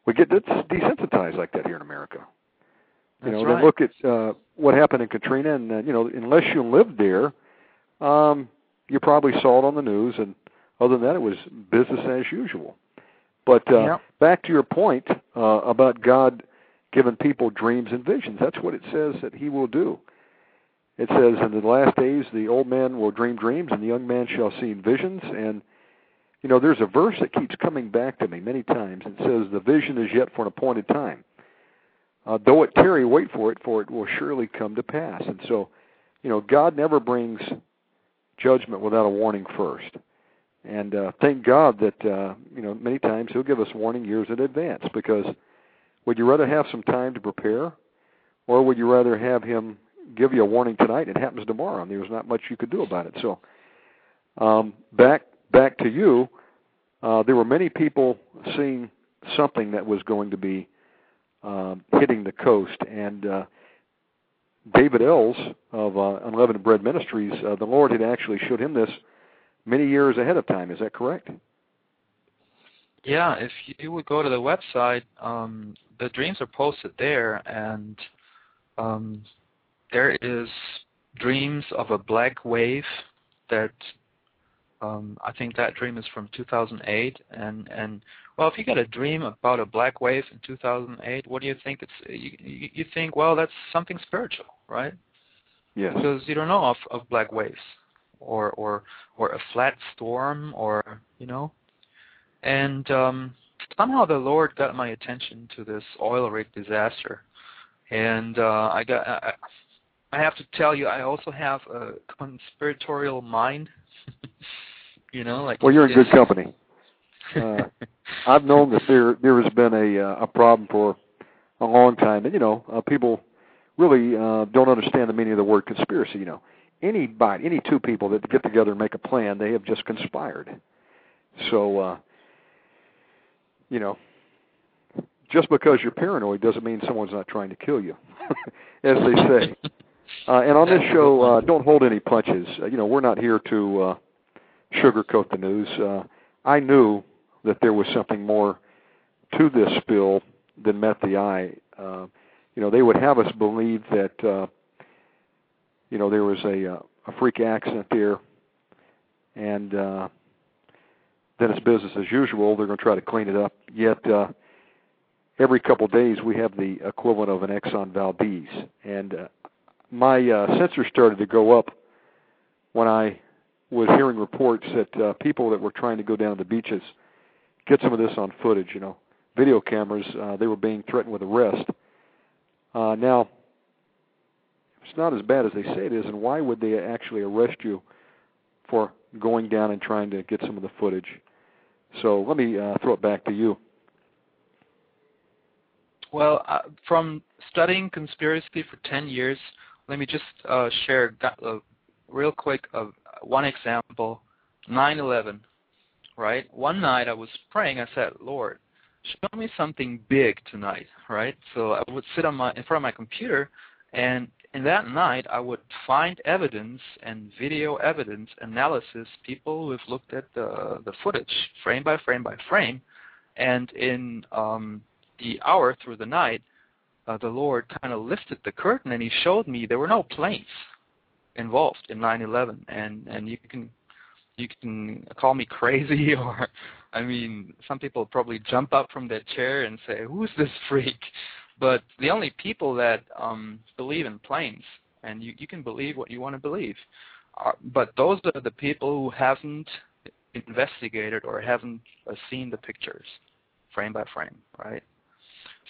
we get desensitized like that here in America. You know, right. Then look at uh, what happened in Katrina, and uh, you know, unless you lived there, um, you probably saw it on the news. And other than that, it was business as usual. But uh, yep. Back to your point uh, about God giving people dreams and visions. That's what it says that He will do. It says, in the last days, the old man will dream dreams, and the young man shall see visions. And you know, there's a verse that keeps coming back to me many times. It says, "The vision is yet for an appointed time. Uh, though it tarry, wait for it, for it will surely come to pass." And so, you know, God never brings judgment without a warning first. And uh, thank God that, uh, you know, many times He'll give us warning years in advance, because would you rather have some time to prepare, or would you rather have Him give you a warning tonight and it happens tomorrow and there's not much you could do about it? So um, back back to you, uh, there were many people seeing something that was going to be um, hitting the coast. And uh, David Eells of uh, Unleavened Bread Ministries, uh, the Lord had actually showed him this many years ahead of time. Is that correct? Yeah, if you would go to the website, um, the dreams are posted there, and um, there is dreams of a black wave that um, I think that dream is from two thousand eight. And, and well, if you got a dream about a black wave in two thousand eight, what do you think? It's you, you think, well, that's something spiritual, right? Yeah. Because you don't know of, of black waves or, or or a flat storm or, you know. And um, somehow the Lord got my attention to this oil rig disaster, and uh, I got. I, I have to tell you, I also have a conspiratorial mind. you know, like well, you're in good company. Uh, I've known that there there has been a uh, a problem for a long time, and you know, uh, people really uh, don't understand the meaning of the word conspiracy. You know, anybody, any two people that get together and make a plan, they have just conspired. So. Uh, You know, just because you're paranoid doesn't mean someone's not trying to kill you, as they say. Uh, and on this show, uh, don't hold any punches. Uh, you know, we're not here to uh, sugarcoat the news. Uh, I knew that there was something more to this spill than met the eye. Uh, you know, they would have us believe that, uh, you know, there was a, uh, a freak accident there, and... Uh, then it's business as usual. They're going to try to clean it up. Yet uh, every couple of days we have the equivalent of an Exxon Valdez. And uh, my uh, sensor started to go up when I was hearing reports that uh, people that were trying to go down to the beaches, get some of this on footage, you know, video cameras, uh, they were being threatened with arrest. Uh, now, it's not as bad as they say it is, and why would they actually arrest you for going down and trying to get some of the footage? So let me uh, throw it back to you. Well, uh, from studying conspiracy for ten years, let me just uh, share uh, real quick uh, one example, nine eleven, right? One night I was praying. I said, Lord, show me something big tonight, right? So I would sit on my in front of my computer, and in that night, I would find evidence and video evidence analysis, people who have looked at the, the footage frame by frame by frame, and in um, the hour through the night, uh, the Lord kind of lifted the curtain and he showed me there were no planes involved in nine eleven, and, and you can you can call me crazy, or, I mean, some people probably jump up from their chair and say, who's this freak? But the only people that um, believe in planes, and you, you can believe what you want to believe, are, but those are the people who haven't investigated or haven't uh, seen the pictures frame by frame, right?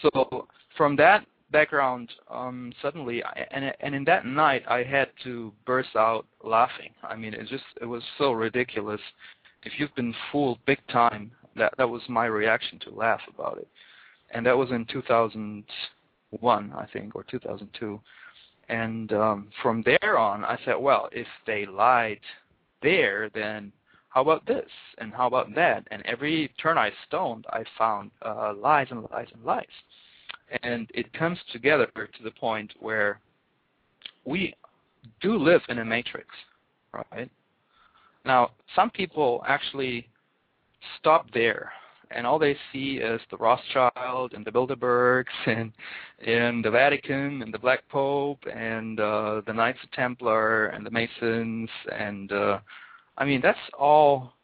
So from that background, um, suddenly, I, and, and in that night, I had to burst out laughing. I mean, it just it was so ridiculous. If you've been fooled big time, that, that was my reaction to laugh about it. And that was in two thousand one, I think, or two thousand two. And um, from there on, I said, well, if they lied there, then how about this? And how about that? And every turn I stoned, I found uh, lies and lies and lies. And it comes together to the point where we do live in a matrix, right? Now, some people actually stop there. And all they see is the Rothschild and the Bilderbergs and, and the Vatican and the Black Pope and uh, the Knights of Templar and the Masons. And, uh, I mean, that's all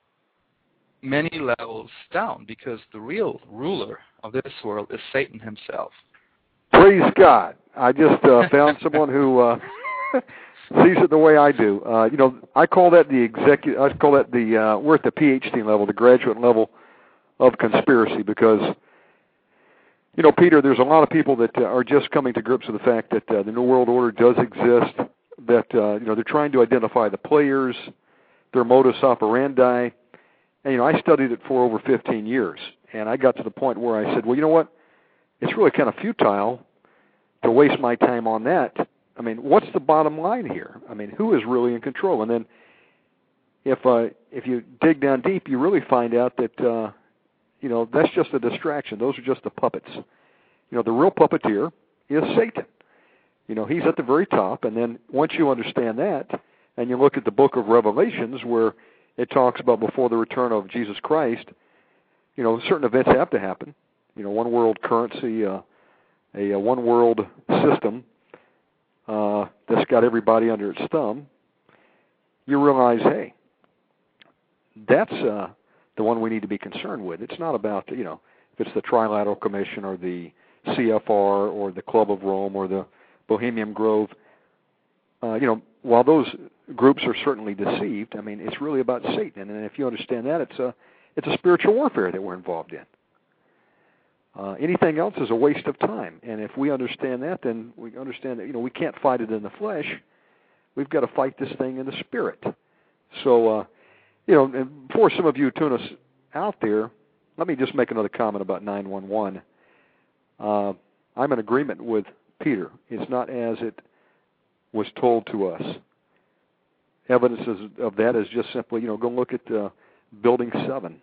many levels down, because the real ruler of this world is Satan himself. Praise God. I just uh, found someone who uh, sees it the way I do. Uh, you know, I call that the executive, I call that the, uh, we're at the PhD level, the graduate level of conspiracy, because, you know, Peter, there's a lot of people that uh, are just coming to grips with the fact that uh, the New World Order does exist, that, uh, you know, they're trying to identify the players, their modus operandi. And, you know, I studied it for over fifteen years, and I got to the point where I said, well, you know what, it's really kind of futile to waste my time on that. I mean, what's the bottom line here? I mean, who is really in control? And then if uh, if you dig down deep, you really find out that... Uh, you know, that's just a distraction. Those are just the puppets. You know, the real puppeteer is Satan. You know, he's at the very top, and then once you understand that, and you look at the book of Revelations where it talks about before the return of Jesus Christ, you know, certain events have to happen. You know, one world currency, uh, a, a one world system uh, that's got everybody under its thumb. You realize, hey, that's uh, the one we need to be concerned with. It's not about, you know, if it's the Trilateral Commission or the C F R or the Club of Rome or the Bohemian Grove. Uh, you know, while those groups are certainly deceived, I mean, it's really about Satan. And if you understand that, it's a it's a spiritual warfare that we're involved in. Uh, anything else is a waste of time. And if we understand that, then we understand that, you know, we can't fight it in the flesh. We've got to fight this thing in the spirit. So, uh, you know, and before some of you tune us out there, let me just make another comment about nine one one. Uh, I'm in agreement with Peter. It's not as it was told to us. Evidence of that is just simply, you know, go look at uh, Building seven.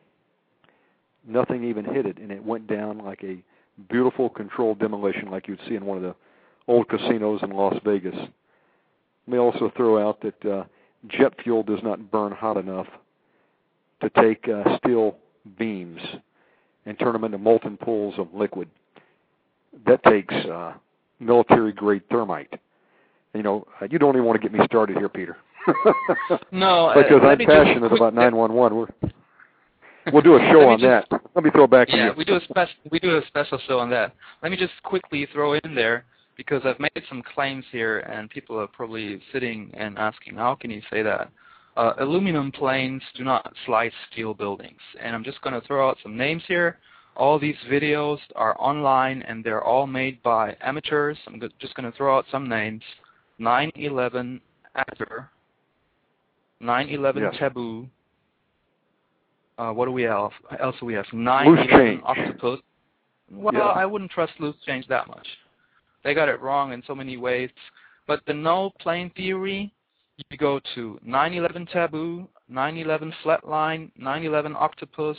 Nothing even hit it, and it went down like a beautiful controlled demolition like you'd see in one of the old casinos in Las Vegas. Let me also throw out that uh, jet fuel does not burn hot enough to take uh, steel beams and turn them into molten pools of liquid. That takes uh, military-grade thermite. You know, you don't even want to get me started here, Peter. No. Because uh, I'm passionate about nine one one. We're, we'll do a show on just, that. Let me throw it back yeah, to you. Yeah, we, spe- we do a special show on that. Let me just quickly throw in there, because I've made some claims here, and people are probably sitting and asking, how can you say that? Uh, aluminum planes do not slice steel buildings. And I'm just going to throw out some names here. All these videos are online, and they're all made by amateurs. I'm just going to throw out some names. nine eleven Azure, nine eleven yeah. Taboo. Uh, what do we have? Else we have nine eleven Octopus. Well, yeah. I wouldn't trust Loose Change that much. They got it wrong in so many ways. But the no plane theory, you go to nine eleven Taboo, nine eleven Flatline, nine eleven Octopus,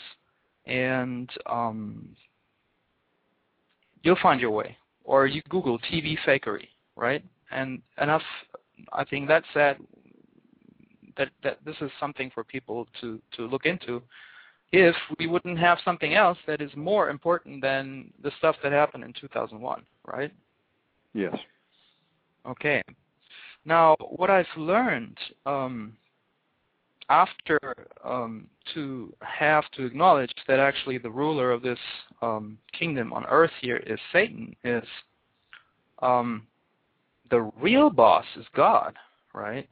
and um, you'll find your way. Or you Google T V fakery, right? And enough, I think that's that that that this is something for people to, to look into. If we wouldn't have something else that is more important than the stuff that happened in two thousand one, right? Yes. Okay. Now, what I've learned um, after um, to have to acknowledge that actually the ruler of this um, kingdom on earth here is Satan is. Um, The real boss is God, right?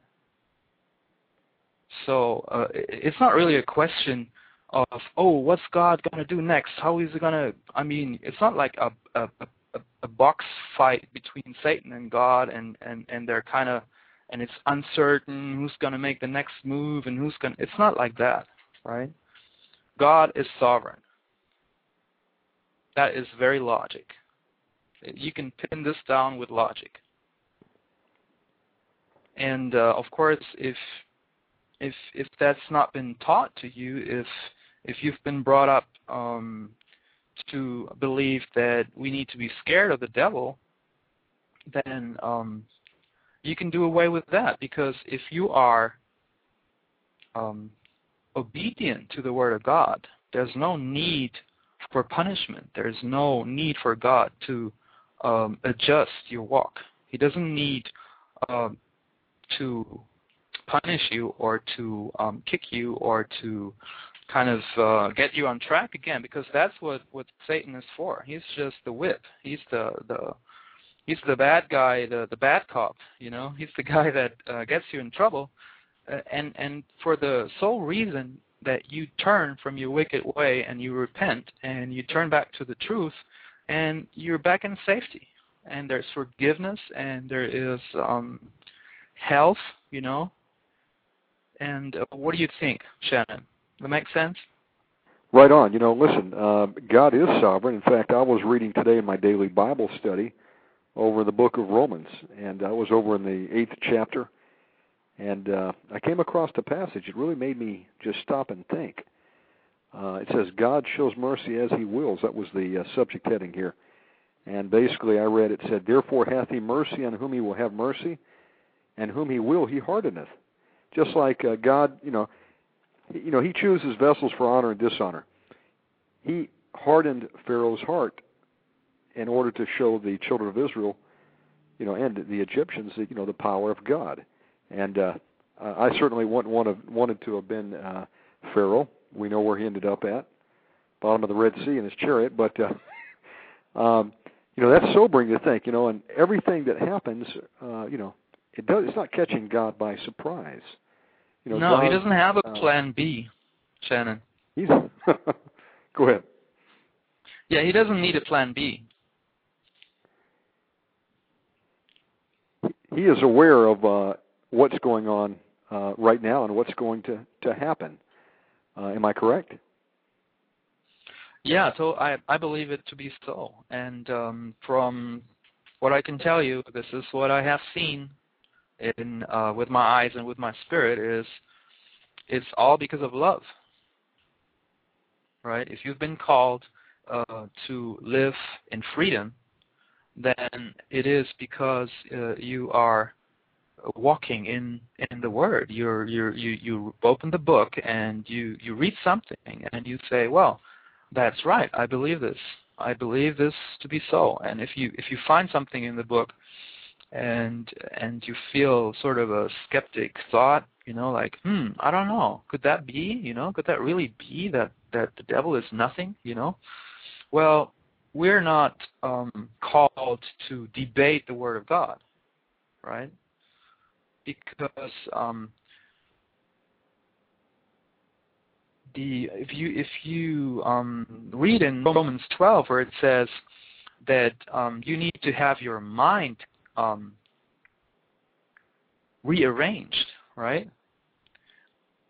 So uh, it's not really a question of, oh, what's God going to do next? How is he going to, I mean, it's not like a a, a, a box fight between Satan and God, and, and, and they're kind of, and it's uncertain who's going to make the next move and who's going to, it's not like that, right? God is sovereign. That is very logic. You can pin this down with logic. And uh, of course, if if if that's not been taught to you, if if you've been brought up um, to believe that we need to be scared of the devil, then um, you can do away with that, because if you are um, obedient to the Word of God, there's no need for punishment. There's no need for God to um, adjust your walk. He doesn't need uh, to punish you or to um, kick you or to kind of uh, get you on track again, because that's what, what Satan is for. He's just the whip. He's the, the he's the bad guy, the, the bad cop, you know. He's the guy that uh, gets you in trouble, uh, and, and for the sole reason that you turn from your wicked way and you repent and you turn back to the truth and you're back in safety. And there's forgiveness and there is... Um, health, you know. And uh, what do you think, Shannon? That makes sense? Right on. You know, listen, uh, God is sovereign. In fact, I was reading today in my daily Bible study over the book of Romans, and I was over in the eighth chapter, and uh, I came across the passage. It really made me just stop and think. Uh, it says, God shows mercy as he wills. That was the uh, subject heading here. And basically I read it said, therefore hath he mercy on whom he will have mercy, and whom he will he hardeneth. Just like uh, God, you know, you know, he chooses vessels for honor and dishonor. He hardened Pharaoh's heart in order to show the children of Israel, you know, and the Egyptians, you know, the power of God. And uh, I certainly wouldn't want to, wanted to have been uh, Pharaoh. We know where he ended up at, bottom of the Red Sea in his chariot. But, uh, um, you know, that's sobering to think, you know, and everything that happens, uh, you know, it does, it's not catching God by surprise. You know, no, God, he doesn't have a plan uh, B, Shannon. He's Go ahead. Yeah, he doesn't need a plan B. He is aware of uh, what's going on uh, right now and what's going to, to happen. Uh, am I correct? Yeah, so I, I believe it to be so. And um, from what I can tell you, this is what I have seen in uh, with my eyes and with my spirit, is it's all because of love, right? If you've been called uh, to live in freedom, then it is because uh, you are walking in, in the Word. You're, you're, you you open the book and you, you read something and you say, well, that's right, I believe this. I believe this to be so. And if you if you find something in the book and and you feel sort of a skeptic thought, you know, like, hmm, I don't know, could that be, you know, could that really be that, that the devil is nothing, you know? Well, we're not um, called to debate the Word of God, right? Because um, the if you if you um, read in Romans twelve where it says that um, you need to have your mind um, rearranged, right?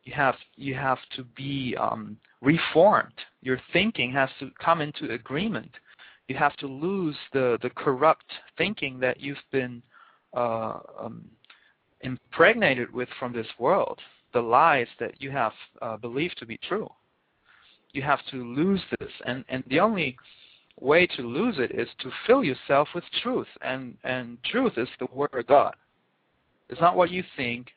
You have you have to be um, reformed. Your thinking has to come into agreement. You have to lose the, the corrupt thinking that you've been uh, um, impregnated with from this world, the lies that you have uh, believed to be true. You have to lose this. And, and the only way to lose it is to fill yourself with truth. And, and truth is the Word of God. It's not what you think.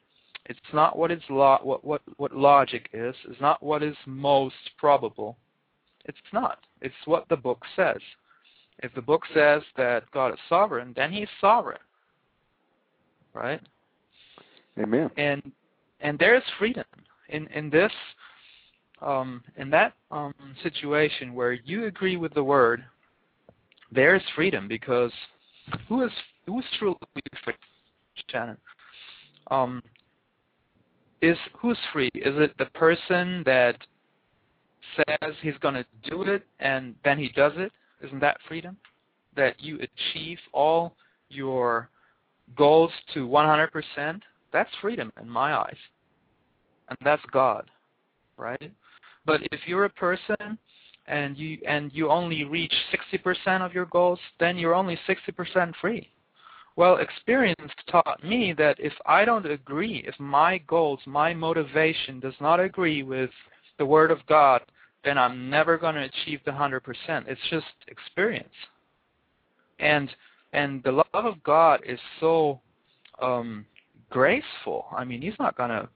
It's not what, it's lo- what, what, what logic is. It's not what is most probable. It's not. It's what the book says. If the book says that God is sovereign, then he's sovereign. Right? Amen. And and there is freedom in in this um, in that um, situation where you agree with the Word. There is freedom, because who is who is truly free, Shannon? Um, is who's free? Is it the person that says he's going to do it and then he does it? Isn't that freedom? That you achieve all your goals to one hundred percent? That's freedom in my eyes. And that's God, right? But if you're a person and you and you only reach sixty percent of your goals, then you're only sixty percent free. Well, experience taught me that if I don't agree, if my goals, my motivation does not agree with the Word of God, then I'm never going to achieve the one hundred percent. It's just experience. And and the love of God is so um, graceful. I mean, he's not going to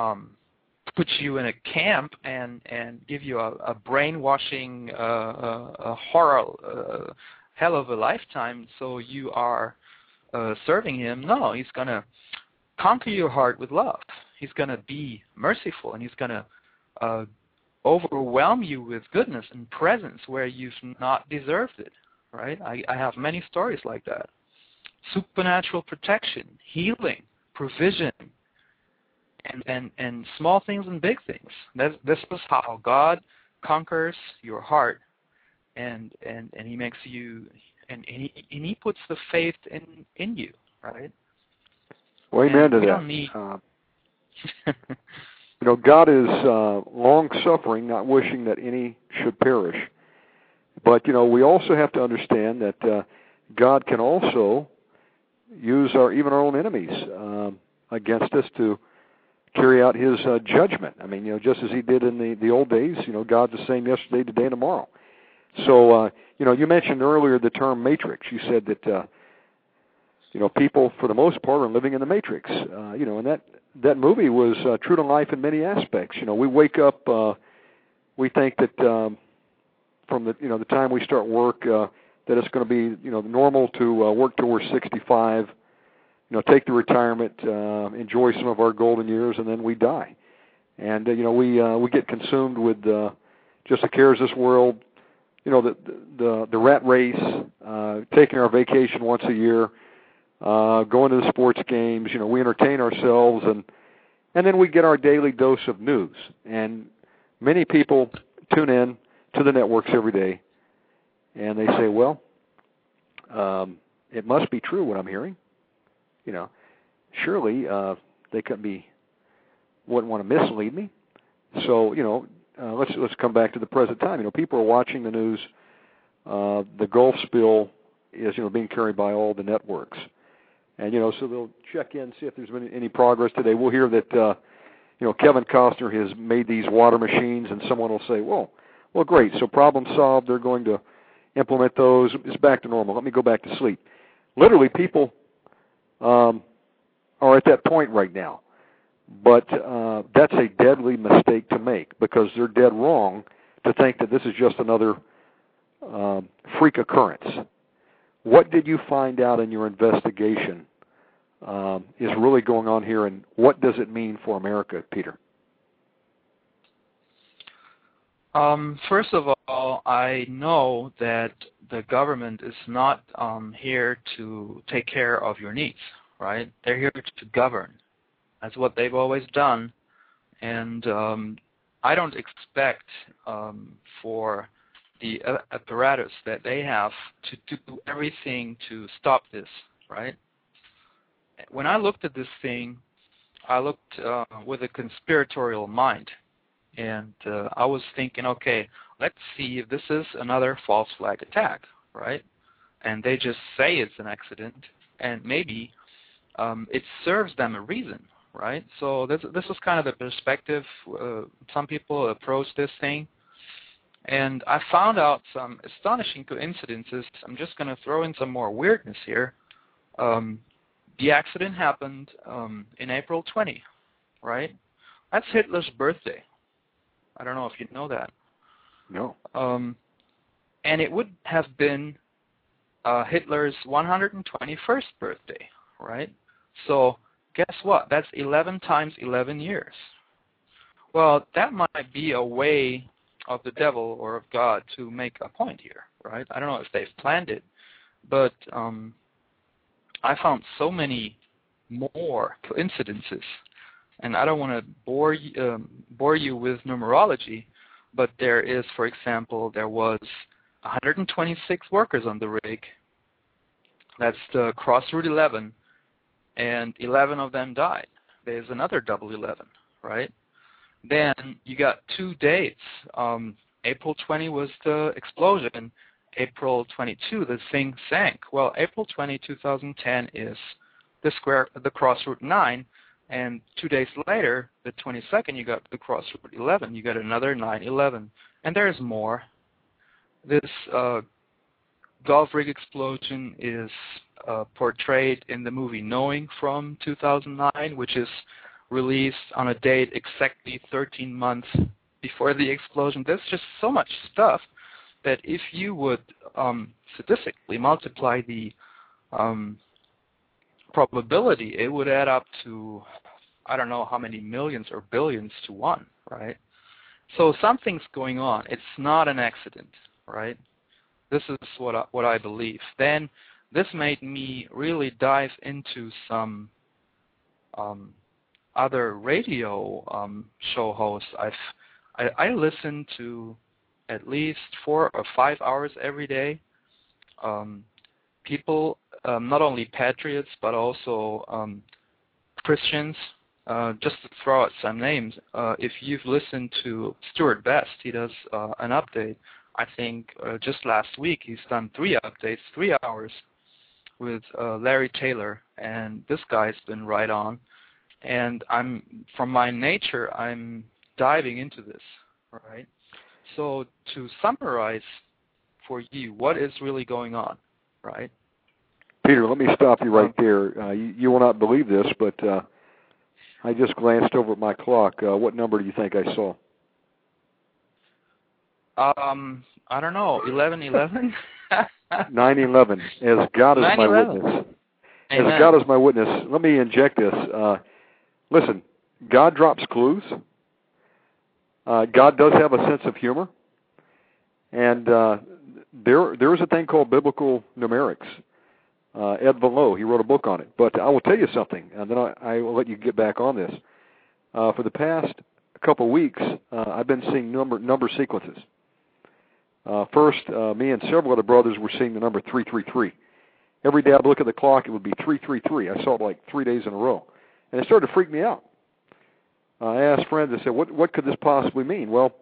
um, put you in a camp and, and give you a, a brainwashing, uh, a, a horror, uh, hell of a lifetime, so you are uh, serving him. No, he's going to conquer your heart with love. He's going to be merciful, and he's going to uh, overwhelm you with goodness and presence where you've not deserved it, right? I, I have many stories like that. Supernatural protection, healing, provision, and, and, and small things and big things. That's, this is how God conquers your heart. And, and and he makes you, and, and he and he puts the faith in, in you, right? Well, amen to that. Need... Uh, you know, God is uh, long suffering, not wishing that any should perish. But you know, we also have to understand that uh, God can also use our even our own enemies um, against us to carry out his uh, judgment. I mean, you know, just as he did in the, the old days, you know, God's the same yesterday, today, and tomorrow. So, uh, you know, you mentioned earlier the term matrix. You said that, uh, you know, people, for the most part, are living in the matrix. Uh, you know, and that, that movie was uh, true to life in many aspects. You know, we wake up, uh, we think that um, from the, you know, the time we start work, uh, that it's going to be, you know, normal to uh, work till we're sixty-five, you know, take the retirement, uh, enjoy some of our golden years, and then we die. And, uh, you know, we uh, we get consumed with uh, just the cares of this world, you know, the the, the rat race, uh, taking our vacation once a year, uh, going to the sports games. You know, we entertain ourselves, and and then we get our daily dose of news. And many people tune in to the networks every day, and they say, well, um, it must be true what I'm hearing. You know, surely uh, they couldn't be, wouldn't want to mislead me. So, you know, uh, let's let's come back to the present time. You know, people are watching the news. Uh, the Gulf spill is, you know, being carried by all the networks, and you know, so they'll check in, see if there's been any progress today. We'll hear that, uh, you know, Kevin Costner has made these water machines, and someone will say, "Well, well, great, so problem solved. They're going to implement those. It's back to normal. Let me go back to sleep." Literally, people Um, are at that point right now, but uh, that's a deadly mistake to make, because they're dead wrong to think that this is just another um, freak occurrence. What did you find out in your investigation um, is really going on here, and what does it mean for America, Peter? Um, first of all, I know that the government is not um, here to take care of your needs, right? They're here to govern. That's what they've always done. And um, I don't expect um, for the apparatus that they have to do everything to stop this, right? When I looked at this thing, I looked uh, with a conspiratorial mind. And uh, I was thinking, okay, let's see if this is another false flag attack, right? And they just say it's an accident, and maybe um, it serves them a reason, right? So this this was kind of the perspective uh, some people approach this thing. And I found out some astonishing coincidences. I'm just going to throw in some more weirdness here. Um, the accident happened um, in April twentieth, right? That's Hitler's birthday. I don't know if you know that. No. Um, and it would have been uh, Hitler's one hundred twenty-first birthday, right? So guess what? That's eleven times eleven years. Well, that might be a way of the devil or of God to make a point here, right? I don't know if they've planned it, but um, I found so many more coincidences. And I don't want to bore you, um, bore you with numerology, but there is, for example, there was one hundred twenty-six workers on the rig. That's the cross route eleven, and eleven of them died. There's another double eleven, right? Then you got two dates. Um, April twentieth was the explosion. April twenty-second, the thing sank. Well, April twentieth, twenty ten is the square, the cross route nine. And two days later, the twenty-second, you got the crossroad eleven. You got another nine eleven. And there's more. This uh, Gulf rig explosion is uh, portrayed in the movie Knowing from two thousand nine, which is released on a date exactly thirteen months before the explosion. There's just so much stuff that if you would um, statistically multiply the um, probability, it would add up to, I don't know how many millions or billions to one, right? So something's going on. It's not an accident, right? This is what I, what I believe. Then this made me really dive into some um, other radio um, show hosts. I've, I, I listen to at least four or five hours every day. Um, people, Um, not only patriots, but also um, Christians. Uh, just to throw out some names, uh, if you've listened to Stuart Best, he does uh, an update. I think uh, just last week he's done three updates, three hours, with uh, Larry Taylor, and this guy's been right on. And I'm, from my nature, I'm diving into this, right? So to summarize for you, what is really going on, right? Peter, let me stop you right there. Uh, you, you will not believe this, but uh, I just glanced over at my clock. Uh, what number do you think I saw? Um, I don't know, eleven eleven? nine eleven, as God is my witness. Amen. As God is my witness, let me inject this. Uh, listen, God drops clues. Uh, God does have a sense of humor. And uh, there, there is a thing called biblical numerics. Uh, Ed Vallow, he wrote a book on it. But I will tell you something, and then I, I will let you get back on this. Uh, for the past couple weeks, uh, I've been seeing number number sequences. Uh, first, uh, me and several other brothers were seeing the number three three three. Every day I'd look at the clock, it would be three three three. I saw it like three days in a row. And it started to freak me out. Uh, I asked friends, I said, what, what could this possibly mean? Well,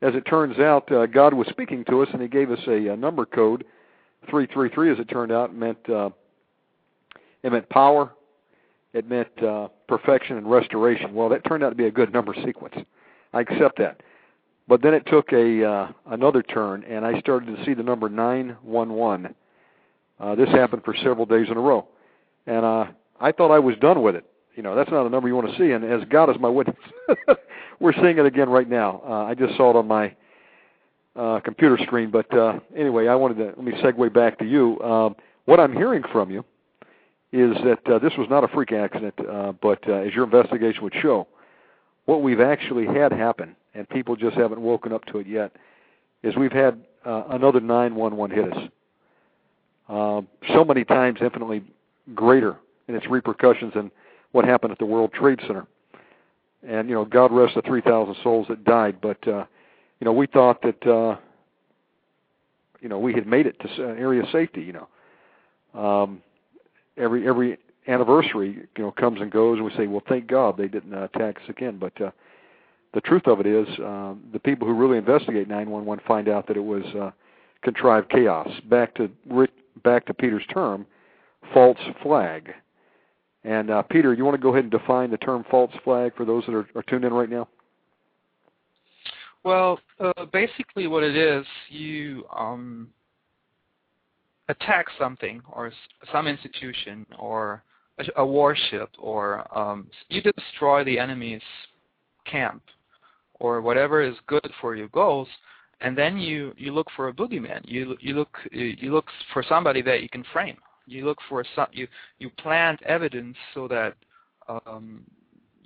as it turns out, uh, God was speaking to us, and he gave us a, a number code. three three three, as it turned out, meant uh, it meant power. It meant uh, perfection and restoration. Well, that turned out to be a good number sequence. I accept that. But then it took a uh, another turn, and I started to see the number nine one one. Uh, this happened for several days in a row. And uh, I thought I was done with it. You know, that's not a number you want to see, and as God is my witness, we're seeing it again right now. Uh, I just saw it on my uh, computer screen, but uh, anyway, I wanted to, let me segue back to you. Um, what I'm hearing from you is that uh, this was not a freak accident, uh, but uh, as your investigation would show, what we've actually had happen, and people just haven't woken up to it yet, is we've had uh, another nine one one hit us. Uh, so many times infinitely greater in its repercussions than what happened at the World Trade Center. And, you know, God rest the three thousand souls that died. But, uh, you know, we thought that, uh, you know, we had made it to an area of safety, you know. Um, every every anniversary, you know, comes and goes, and we say, well, thank God they didn't uh, attack us again. But uh, the truth of it is um, the people who really investigate nine one one find out that it was uh, contrived chaos. Back to back to Peter's term, false flag. And, uh, Peter, you want to go ahead and define the term false flag for those that are, are tuned in right now? Well, uh, basically what it is, you um, attack something or some institution or a, a warship, or um, you destroy the enemy's camp or whatever is good for your goals, and then you, you look for a boogeyman. You, you, look, you look for somebody that you can frame. You look for some. You you plant evidence so that um,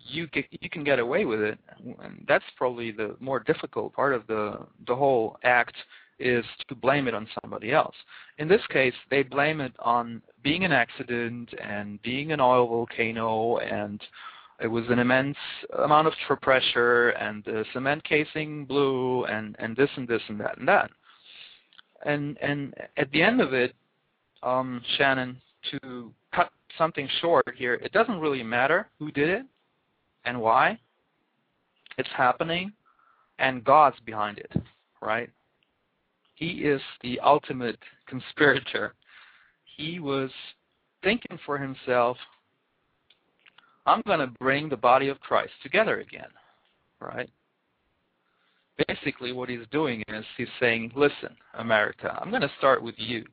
you get, you can get away with it, and that's probably the more difficult part of the the whole act, is to blame it on somebody else. In this case, they blame it on being an accident and being an oil volcano, and it was an immense amount of pressure, and the cement casing blew, and, and this and this and that and that, and and at the end of it. Um, Shannon, to cut something short here, it doesn't really matter who did it and why. It's happening, and God's behind it, right? He is the ultimate conspirator. He was thinking for himself, I'm going to bring the body of Christ together again, right? Basically what he's doing is he's saying, listen, America, I'm going to start with you.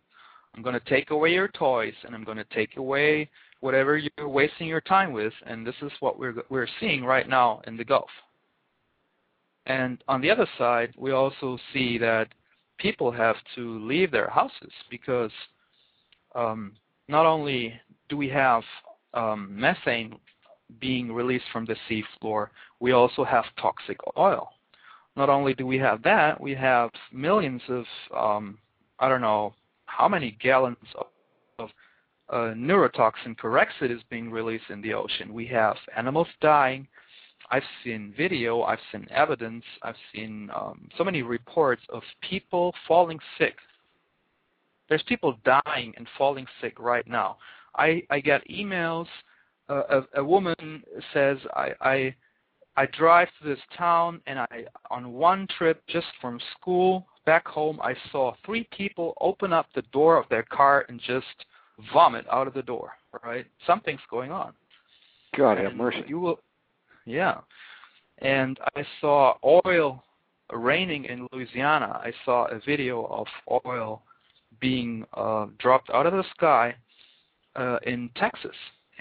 I'm going to take away your toys, and I'm going to take away whatever you're wasting your time with, and this is what we're we're seeing right now in the Gulf. And on the other side, we also see that people have to leave their houses because um, not only do we have um, methane being released from the seafloor, we also have toxic oil. Not only do we have that, we have millions of, um, I don't know, how many gallons of, of uh, neurotoxin Corexit is being released in the ocean. We have animals dying. I've seen video. I've seen evidence. I've seen um, so many reports of people falling sick. There's people dying and falling sick right now. I, I get emails. Uh, a, a woman says, I, I, I drive to this town, and I on one trip just from school back home, I saw three people open up the door of their car and just vomit out of the door, right? Something's going on. God have mercy. You will, yeah. And I saw oil raining in Louisiana. I saw a video of oil being uh, dropped out of the sky uh, in Texas.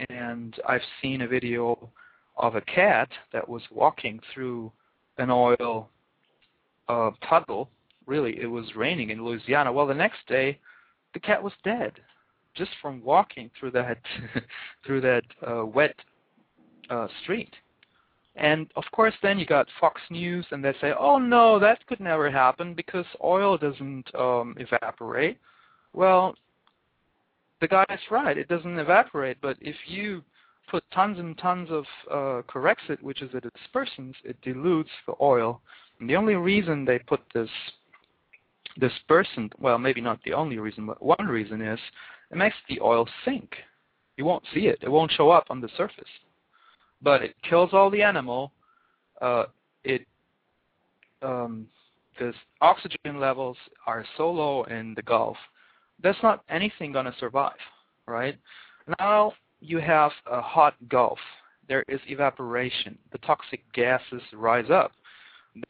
And I've seen a video of a cat that was walking through an oil uh, puddle. Really, it was raining in Louisiana. Well, the next day, the cat was dead, just from walking through that through that uh, wet uh, street. And, of course, then you got Fox News, and they say, oh, no, that could never happen because oil doesn't um, evaporate. Well, the guy's right. It doesn't evaporate. But if you put tons and tons of uh, Corexit, which is a dispersant, it dilutes the oil. And the only reason they put this dispersant, well, maybe not the only reason, but one reason is it makes the oil sink. You won't see it. It won't show up on the surface. But it kills all the animal. Uh, it um, the oxygen levels are so low in the Gulf. There's not anything going to survive, right? Now you have a hot Gulf. There is evaporation. The toxic gases rise up.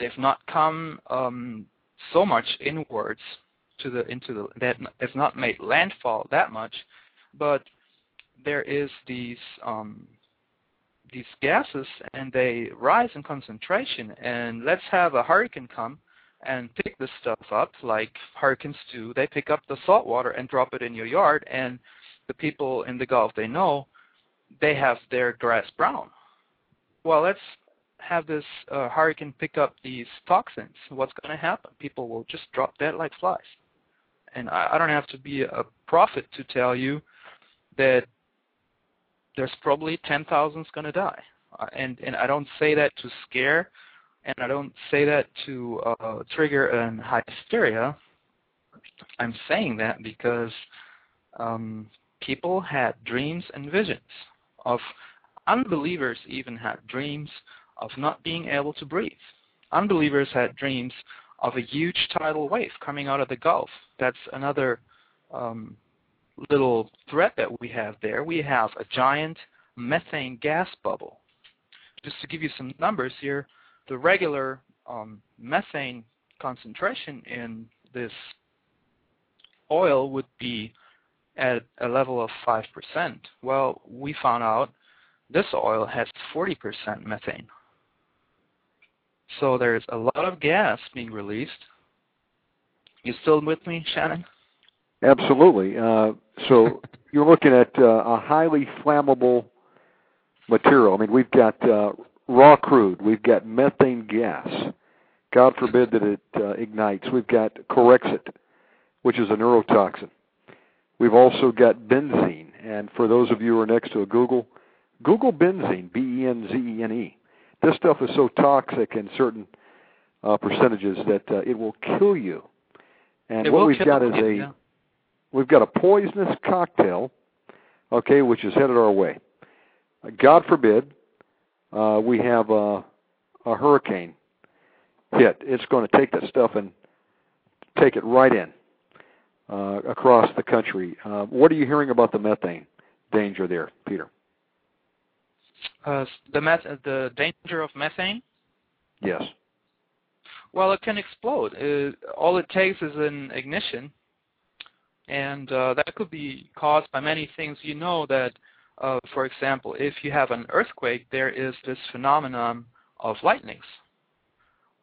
They've not come um, so much inwards to the into the. They have not, they've not made landfall that much, but there is these. Um, these gases, and they rise in concentration, and let's have a hurricane come and pick this stuff up like hurricanes do. They pick up the salt water and drop it in your yard, and the people in the Gulf, they know they have their grass brown. Well, let's have this uh, hurricane pick up these toxins. What's going to happen? People will just drop that like flies. And I, I don't have to be a prophet to tell you that there's probably ten thousand going to die. Uh, and, and I don't say that to scare, and I don't say that to uh, trigger an hysteria. I'm saying that because um, people had dreams and visions of unbelievers even had dreams of not being able to breathe. Unbelievers had dreams of a huge tidal wave coming out of the Gulf. That's another um little threat that we have there. We have a giant methane gas bubble. Just to give you some numbers here, the regular um, methane concentration in this oil would be at a level of five percent. Well, we found out this oil has forty percent methane. So there's a lot of gas being released. You still with me, Shannon? Absolutely. Uh, so you're looking at uh, a highly flammable material. I mean, we've got uh, raw crude. We've got methane gas. God forbid that it uh, ignites. We've got Corexit, which is a neurotoxin. We've also got benzene. And for those of you who are next to a Google, Google benzene, B E N Z E N E. This stuff is so toxic in certain uh, percentages that uh, it will kill you. And it what we've got is a... Yeah. We've got a poisonous cocktail, okay, which is headed our way. God forbid uh, we have a, a hurricane hit. It's going to take that stuff and take it right in uh, across the country. Uh, what are you hearing about the methane danger there, Peter? Uh, the, meth- the danger of methane? Yes. Well, it can explode. Uh, all it takes is an ignition. And uh, that could be caused by many things. You know that, uh, for example, if you have an earthquake, there is this phenomenon of lightnings.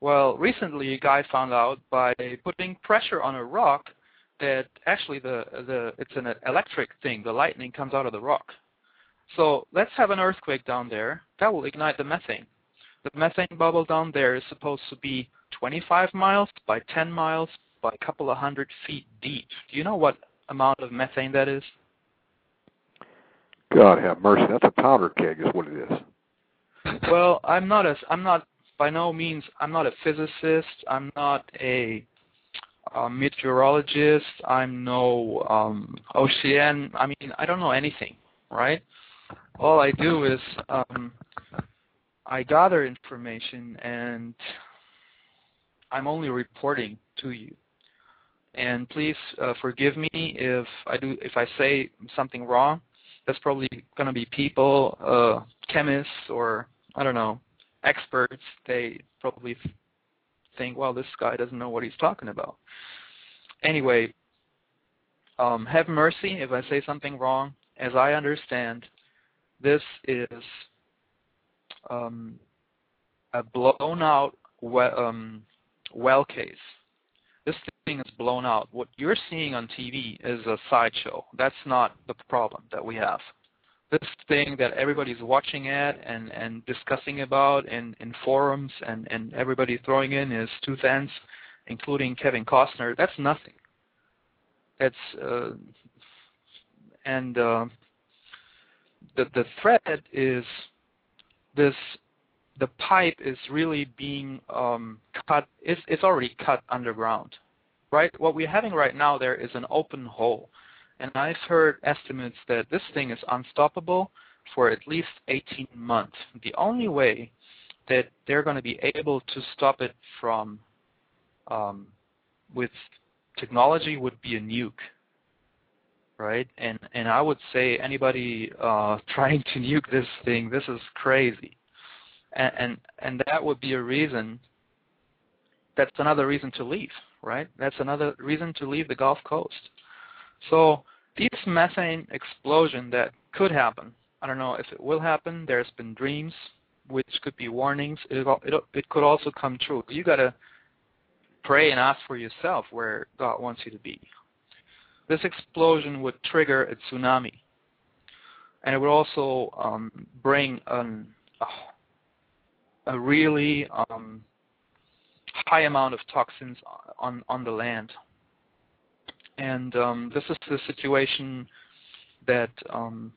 Well, recently a guy found out by putting pressure on a rock that actually the the it's an electric thing. The lightning comes out of the rock. So let's have an earthquake down there. That will ignite the methane. The methane bubble down there is supposed to be twenty-five miles by ten miles. By a couple of hundred feet deep. Do you know what amount of methane that is? God have mercy. That's a powder keg is what it is. Well, I'm not a, I'm not, by no means, I'm not a physicist. I'm not a, a meteorologist. I'm no um, ocean. I mean, I don't know anything, right? All I do is um, I gather information and I'm only reporting to you. And please uh, forgive me if I do if I say something wrong. There's probably going to be people uh, chemists or, I don't know, experts, they probably think, well, this guy doesn't know what he's talking about. Anyway, um, have mercy if I say something wrong. As I understand, this is um, a blown out well, um, well case. This thing is blown out. What you're seeing on T V is a sideshow. That's not the problem that we have. This thing that everybody's watching at and, and discussing about in, in forums and, and everybody throwing in his two cents, including Kevin Costner, that's nothing. That's, uh, and uh, the, the threat is this, the pipe is really being um, cut, it's, it's already cut underground, right? What we're having right now there is an open hole. And I've heard estimates that this thing is unstoppable for at least eighteen months. The only way that they're going to be able to stop it from um, with technology would be a nuke, right? And and I would say anybody uh, trying to nuke this thing, this is crazy, and and, and that would be a reason. That's another reason to leave, right? That's another reason to leave the Gulf Coast. So this methane explosion that could happen, I don't know if it will happen. There's been dreams, which could be warnings. It, it, it could also come true. You got to pray and ask for yourself where God wants you to be. This explosion would trigger a tsunami. And it would also um, bring an, a really um, high amount of toxins on, on the land. And um, this is the situation that um,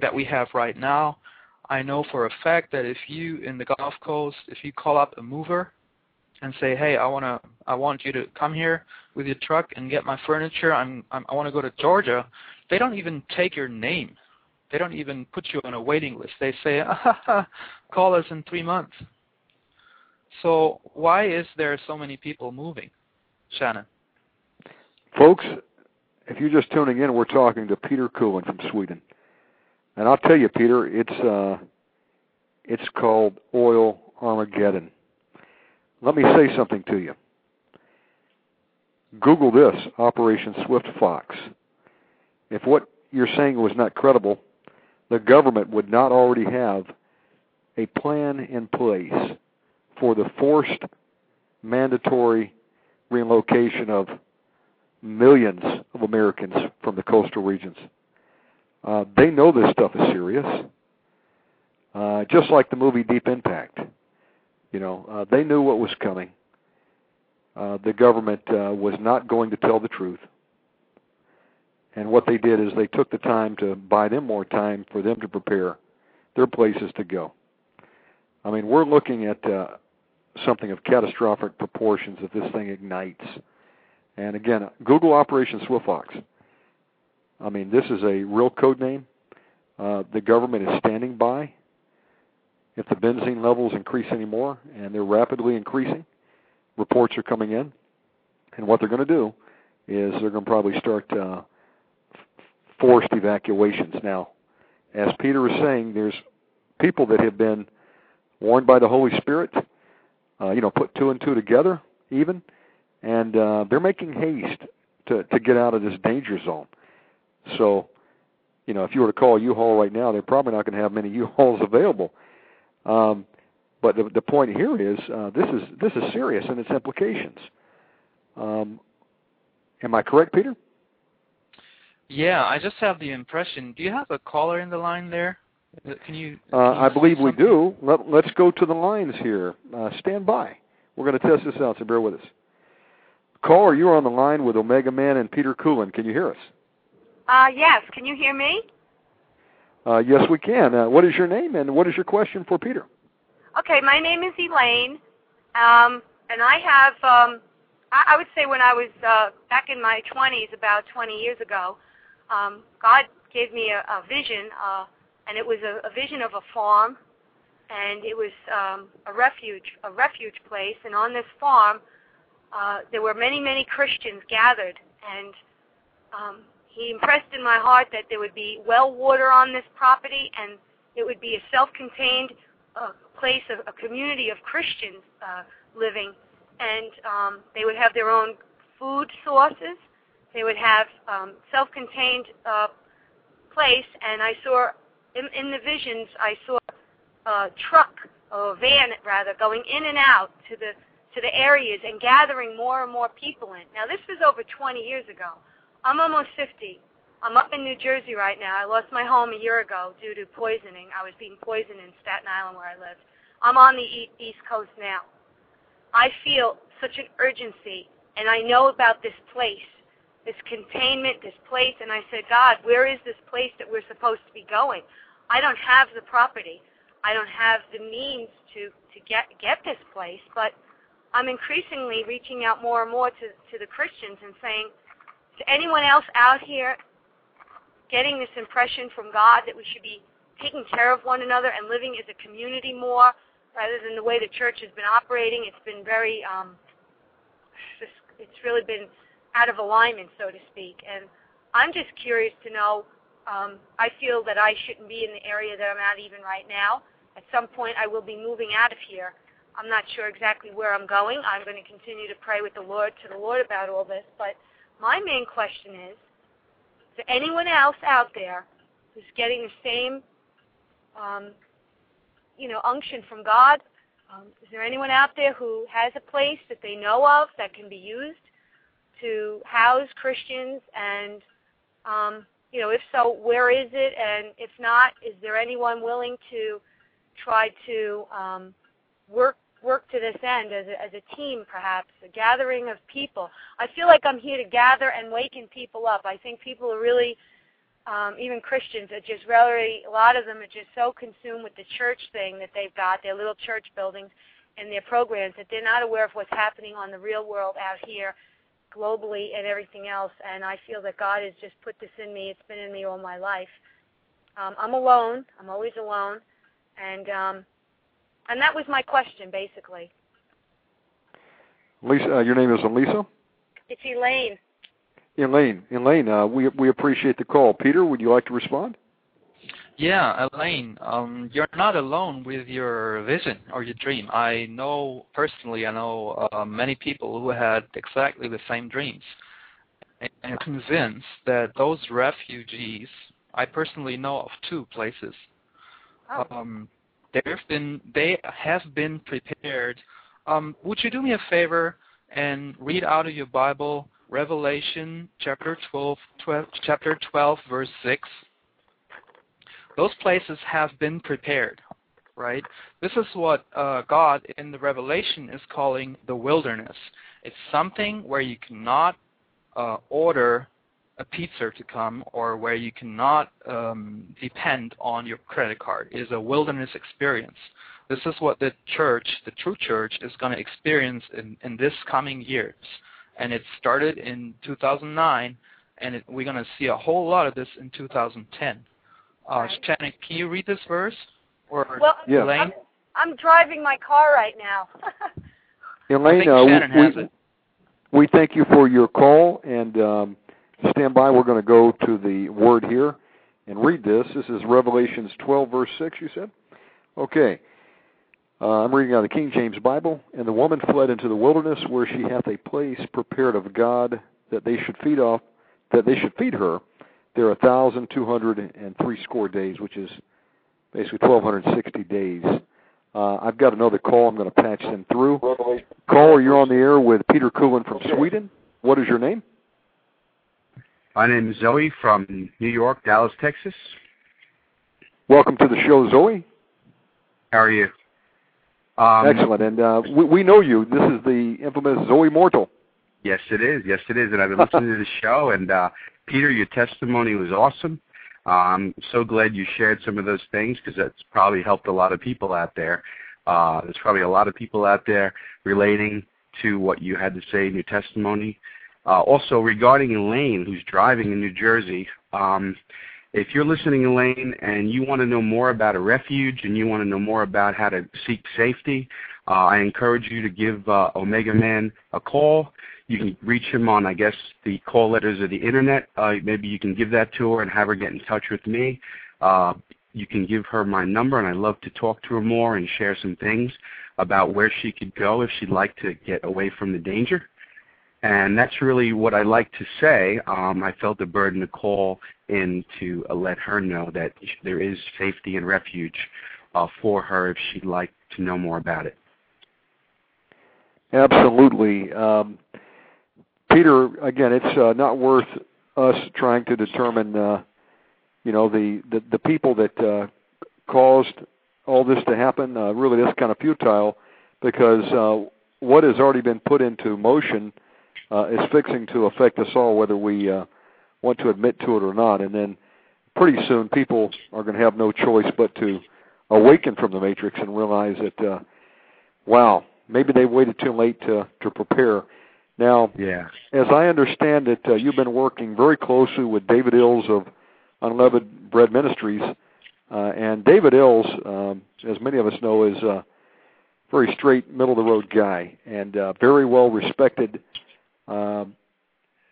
that we have right now. I know for a fact that if you in the Gulf Coast, if you call up a mover and say, "Hey, I wanna, I want you to come here with your truck and get my furniture. I'm, I'm I want to go to Georgia," they don't even take your name. They don't even put you on a waiting list. They say, ah, "Call us in three months." So why is there so many people moving, Shannon? Folks, if you're just tuning in, we're talking to Peter Kuehlen from Sweden. And I'll tell you, Peter, it's uh, it's called oil Armageddon. Let me say something to you. Google this, Operation Swift Fox. If what you're saying was not credible, the government would not already have a plan in place for the forced mandatory relocation of millions of Americans from the coastal regions. Uh, they know this stuff is serious. Uh, just like the movie Deep Impact. You know, uh, they knew what was coming. Uh, the government uh, was not going to tell the truth. And what they did is they took the time to buy them more time for them to prepare their places to go. I mean, we're looking at uh, something of catastrophic proportions if this thing ignites. And again, Google Operation Swift Fox. I mean, this is a real code name. Uh, the government is standing by. If the benzene levels increase anymore, and they're rapidly increasing, reports are coming in. And what they're going to do is they're going to probably start uh, forced evacuations. Now, as Peter was saying, there's people that have been warned by the Holy Spirit, uh, you know, put two and two together even. And uh, they're making haste to, to get out of this danger zone. So, you know, if you were to call U-Haul right now, they're probably not going to have many U-Hauls available. Um, but the, the point here is uh, this is this is serious in its implications. Um, am I correct, Peter? Yeah, I just have the impression. Do you have a caller in the line there? Can you? Can uh, I believe we do. Let, let's go to the lines here. Uh, stand by. We're going to test this out, so bear with us. Caller, you're on the line with Omega Man and Peter Kuehlen. Can you hear us? Uh, yes. Can you hear me? Uh, yes, we can. Uh, what is your name and what is your question for Peter? Okay, my name is Elaine, um, and I have, um, I, I would say when I was uh, back in my twenties, about twenty years ago, um, God gave me a, a vision, uh, and it was a, a vision of a farm, and it was um, a refuge, a refuge place, and on this farm, Uh, there were many, many Christians gathered, and um, he impressed in my heart that there would be well water on this property, and It would be a self-contained uh, place, of, a community of Christians uh, living, and um, they would have their own food sources. They would have um, self-contained uh, place, and I saw in, in the visions, I saw a truck or a van, rather, going in and out to the to the areas and gathering more and more people in. Now, this was over twenty years ago. I'm almost fifty. I'm up in New Jersey right now. I lost my home a year ago due to poisoning. I was being poisoned in Staten Island where I lived. I'm on the East Coast now. I feel such an urgency, and I know about this place, this containment, this place, and I said, God, where is this place that we're supposed to be going? I don't have the property. I don't have the means to, to get, get this place, but I'm increasingly reaching out more and more to, to the Christians and saying, is anyone else out here getting this impression from God that we should be taking care of one another and living as a community more, rather than the way the church has been operating? It's been very, um, it's really been out of alignment, so to speak. And I'm just curious to know, um, I feel that I shouldn't be in the area that I'm at even right now. At some point, I will be moving out of here. I'm not sure exactly where I'm going. I'm going to continue to pray with the Lord, to the Lord about all this. But my main question is, is there anyone else out there who's getting the same, um, you know, unction from God? Um, is there anyone out there who has a place that they know of that can be used to house Christians? And, um, you know, if so, where is it? And if not, is there anyone willing to try to um, work work to this end as a, as a team, perhaps, a gathering of people? I feel like I'm here to gather and waken people up. I think people are really, um, even Christians, are just really, a lot of them are just so consumed with the church thing that they've got, their little church buildings and their programs, that they're not aware of what's happening on the real world out here globally and everything else. And I feel that God has just put this in me. It's been in me all my life. Um, I'm alone. I'm always alone. And, um, And that was my question, basically. Lisa, uh, your name is Elisa? It's Elaine. Elaine, Elaine, uh, we we appreciate the call. Peter, would you like to respond? Yeah, Elaine, um, you're not alone with your vision or your dream. I know personally, I know uh, many people who had exactly the same dreams, and I'm convinced that those refugees. I personally know of two places. Oh. Um, They've been, they have been prepared. Um, would you do me a favor and read out of your Bible Revelation chapter twelve, twelve, chapter twelve, verse six? Those places have been prepared, right? This is what uh, God in the Revelation is calling the wilderness. It's something where you cannot uh, order a pizza to come, or where you cannot um, depend on your credit card. It is a wilderness experience. This is what the church, the true church, is going to experience in, in this coming years. And it started in two thousand nine, and it, we're going to see a whole lot of this in two thousand ten. Uh, right. Shannon, can you read this verse? Or well, yeah. Elaine? I'm, I'm driving my car right now. Elaine, I think uh, Shannon we, has we, it. We thank you for your call, and um, stand by. We're going to go to the word here and read this. This is Revelations twelve, verse six, you said? Okay. Uh, I'm reading out of the King James Bible. And the woman fled into the wilderness, where she hath a place prepared of God, that they should feed off, that they should feed her. There are one thousand two hundred three score days, which is basically one thousand two hundred sixty days. Uh, I've got another call. I'm going to patch them through. Caller, you're on the air with Peter Kuehlen from Sweden. What is your name? My name is Zoe from New York, Dallas, Texas. Welcome to the show, Zoe. How are you? Um, Excellent. And uh, we, we know you. This is the infamous Zoe Mortal. Yes, it is. Yes, it is. And I've been listening to the show. And, uh, Peter, your testimony was awesome. Uh, I'm so glad you shared some of those things, because that's probably helped a lot of people out there. Uh, there's probably a lot of people out there relating to what you had to say in your testimony. Uh, also, regarding Elaine, who's driving in New Jersey, um, if you're listening, Elaine, and you want to know more about a refuge and you want to know more about how to seek safety, uh, I encourage you to give uh, Omega Man a call. You can reach him on, I guess, the call letters of the Internet. Uh, maybe you can give that to her and have her get in touch with me. Uh, you can give her my number, and I'd love to talk to her more and share some things about where she could go if she'd like to get away from the danger. And that's really what I like to say. Um, I felt the burden to call in to uh, let her know that there is safety and refuge uh, for her if she'd like to know more about it. Absolutely. Um, Peter, again, it's uh, not worth us trying to determine uh, you know, the, the, the people that uh, caused all this to happen. Uh, really, that's kind of futile, because uh, what has already been put into motion uh, is fixing to affect us all, whether we uh, want to admit to it or not. And then pretty soon people are going to have no choice but to awaken from the matrix and realize that, uh, wow, maybe they waited too late to, to prepare. Now, yeah. As I understand it, uh, you've been working very closely with David Eells of Unleavened Bread Ministries. Uh, and David Eells, um, as many of us know, is a very straight, middle-of-the-road guy, and uh, very well respected. Um,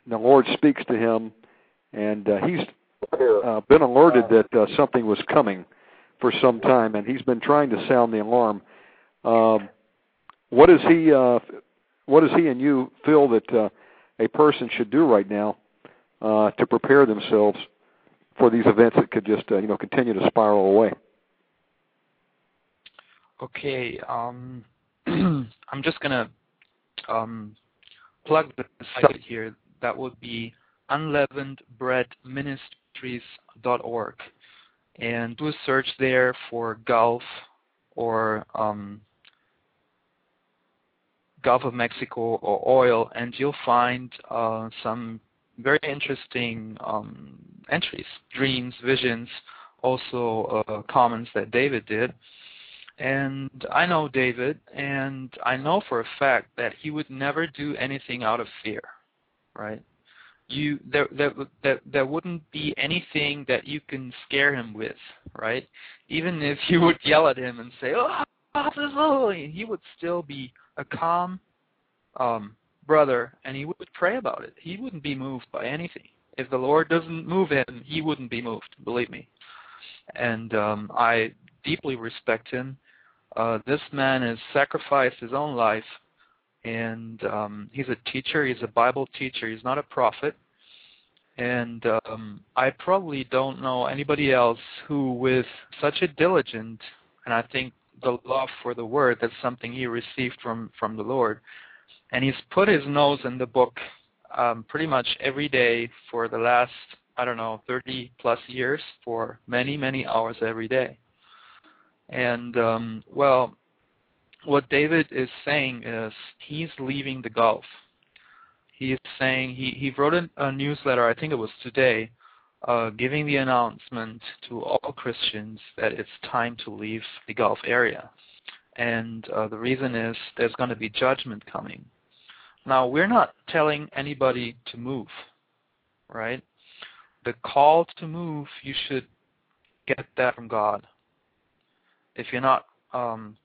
the Lord speaks to him, and uh, he's uh, been alerted that uh, something was coming for some time, and he's been trying to sound the alarm. Um, what does he, uh, what does he and you feel that uh, a person should do right now uh, to prepare themselves for these events that could just, uh, you know, continue to spiral away? Okay, um, I'm just going to um, plug the site here. That would be unleavened bread ministries dot org. And do a search there for Gulf or um, Gulf of Mexico or oil, and you'll find uh, some very interesting um, entries, dreams, visions, also uh, comments that David did. And I know David, and I know for a fact that he would never do anything out of fear, right? You there, there, there, there wouldn't be anything that you can scare him with, right? Even if you would yell at him and say, "Oh, absolutely," he would still be a calm um, brother, and he would pray about it. He wouldn't be moved by anything. If the Lord doesn't move him, he wouldn't be moved, believe me. And um, I deeply respect him. Uh, this man has sacrificed his own life, and um, he's a teacher. He's a Bible teacher. He's not a prophet. And um, I probably don't know anybody else who, with such a diligent, and I think the love for the Word, that's something he received from, from the Lord, and he's put his nose in the book um, pretty much every day for the last, I don't know, thirty plus years, for many, many hours every day. And, um, well, what David is saying is he's leaving the Gulf. He is saying, he, he wrote a, a newsletter, I think it was today, uh, giving the announcement to all Christians that it's time to leave the Gulf area. And uh, the reason is there's going to be judgment coming. Now, we're not telling anybody to move, right? The call to move, you should get that from God. If you're not um,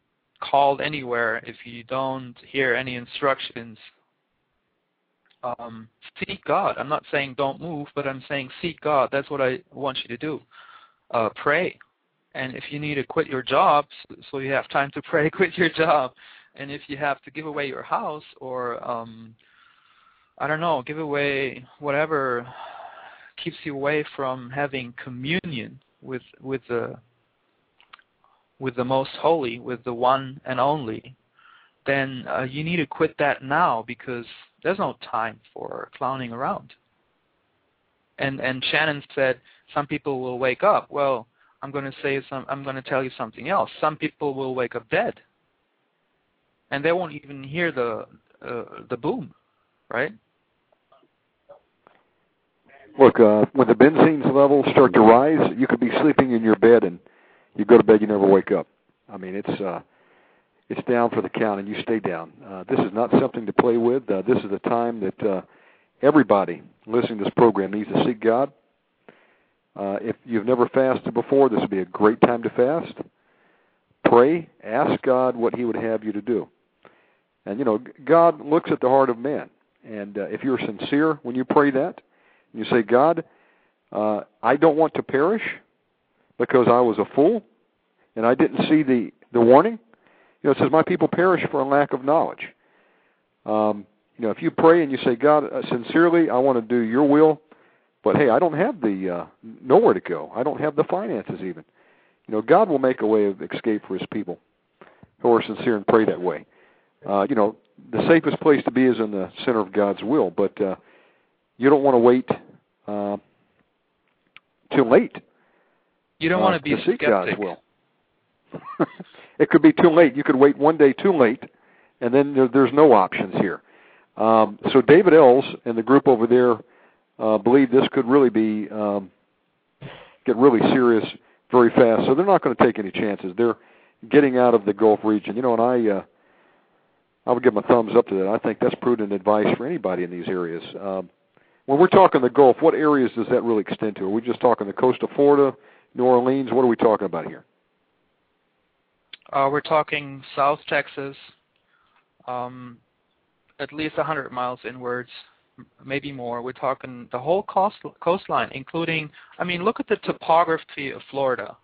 called anywhere, if you don't hear any instructions, um, seek God. I'm not saying don't move, but I'm saying seek God. That's what I want you to do. Uh, pray. And if you need to quit your job, so you have time to pray, quit your job. And if you have to give away your house or, um, I don't know, give away whatever keeps you away from having communion with, with the with the Most Holy, with the One and Only, then uh, you need to quit that now, because there's no time for clowning around. And and Shannon said some people will wake up. Well, I'm going to say some. I'm going to tell you something else. Some people will wake up dead, and they won't even hear the uh, the boom, right? Look, uh, when the benzene levels start to rise, you could be sleeping in your bed and you go to bed, you never wake up. I mean, it's uh, it's down for the count, and you stay down. Uh, this is not something to play with. Uh, this is a time that uh, everybody listening to this program needs to seek God. Uh, if you've never fasted before, this would be a great time to fast. Pray, ask God what He would have you to do. And, you know, God looks at the heart of man. And uh, if you're sincere when you pray that, you say, God, uh, I don't want to perish, because I was a fool and I didn't see the, the warning. You know, it says, my people perish for a lack of knowledge. Um, you know, if you pray and you say, God, uh, sincerely, I want to do your will, but, hey, I don't have the uh, nowhere to go. I don't have the finances even. You know, God will make a way of escape for his people who are sincere and pray that way. Uh, you know, the safest place to be is in the center of God's will, but uh, you don't want to wait uh, too late. You don't uh, want to be to seek God's will. It could be too late. You could wait one day too late, and then there, there's no options here. Um, so David Eells and the group over there uh, believe this could really be um, get really serious very fast. So they're not going to take any chances. They're getting out of the Gulf region. You know, and I uh, I would give them a thumbs up to that. I think that's prudent advice for anybody in these areas. Um, when we're talking the Gulf, what areas does that really extend to? Are we just talking the coast of Florida, New Orleans? What are we talking about here? Uh, we're talking South Texas, um, at least one hundred miles inwards, maybe more. We're talking the whole coast, coastline, including, I mean, look at the topography of Florida.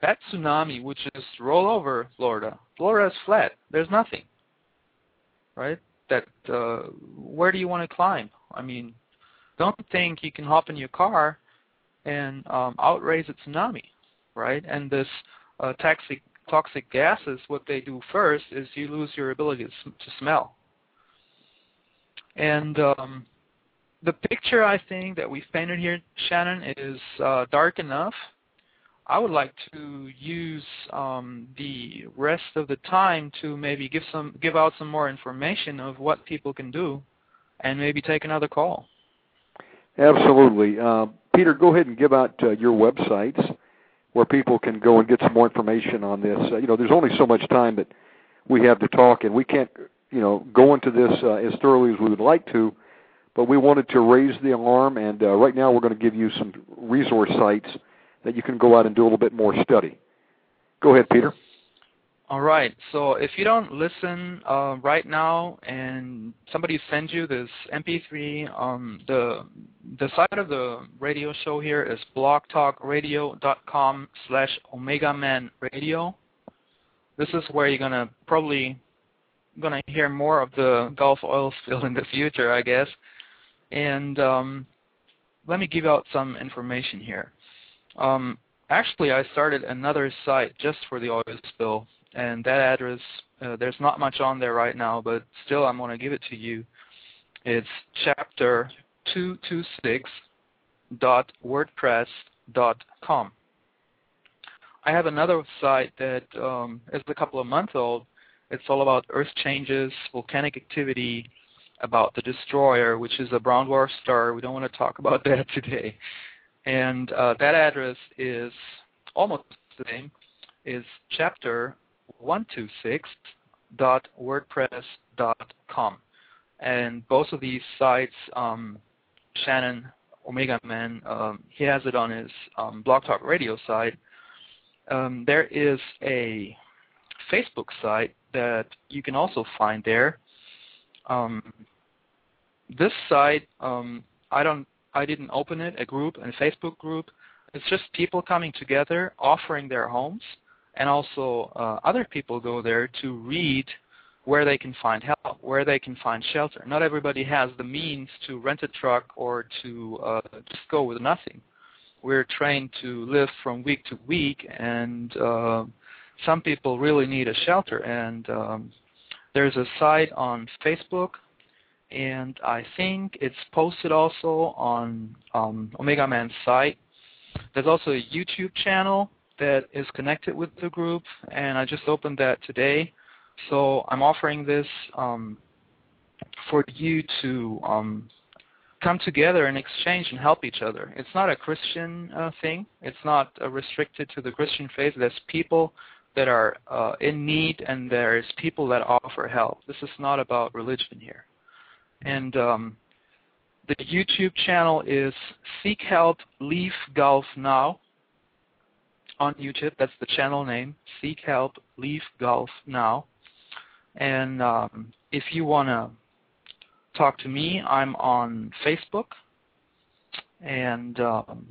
That tsunami would just roll over Florida. Florida is flat. There's nothing, right? That uh, where do you want to climb? I mean, don't think you can hop in your car and um, outrace a tsunami, right? And this uh, taxi. Toxic gases, what they do first is you lose your ability to, sm- to smell. And um, the picture I think that we've painted here, Shannon, is uh, dark enough. I would like to use um, the rest of the time to maybe give some, give out some more information of what people can do and maybe take another call. Absolutely. Uh, Peter, go ahead and give out uh, your websites where people can go and get some more information on this. Uh, you know, there's only so much time that we have to talk, and we can't, you know, go into this uh, as thoroughly as we would like to, but we wanted to raise the alarm, and uh, right now we're going to give you some resource sites that you can go out and do a little bit more study. Go ahead, Peter. All right. So if you don't listen uh, right now and somebody sends you this M P three, um, the the site of the radio show here is blogtalkradio.com slash Omegaman Radio. This is where you're going to probably going to hear more of the Gulf oil spill in the future, I guess. And um, let me give out some information here. Um, actually, I started another site just for the oil spill. And that address, uh, there's not much on there right now, but still I'm going to give it to you. It's chapter two two six dot wordpress dot com. I have another site that um, is a couple of months old. It's all about earth changes, volcanic activity, about the destroyer, which is a brown dwarf star. We don't want to talk about that today. And uh, that address is almost the same. Is chapter one two six dot wordpress dot com. And both of these sites, um, Shannon, Omega Man, um, he has it on his um, Blog Talk Radio site. Um, there is a Facebook site that you can also find there. Um, this site, um, I don't, I didn't open it, a group, a Facebook group. It's just people coming together, offering their homes. And also uh, other people go there to read where they can find help, where they can find shelter. Not everybody has the means to rent a truck or to uh, just go with nothing. We're trained to live from week to week, and uh, some people really need a shelter. And um, there's a site on Facebook, and I think it's posted also on um, Omega Man's site. There's also a YouTube channel that is connected with the group, and I just opened that today. So I'm offering this um, for you to um, come together and exchange and help each other. It's not a Christian uh, thing. It's not uh, restricted to the Christian faith. There's people that are uh, in need, and there's people that offer help. This is not about religion here. And um, the YouTube channel is Seek Help, Leave Gulf Now. On YouTube, that's the channel name, Seek Help, Leave Gulf Now. And um, if you want to talk to me, I'm on Facebook. And um,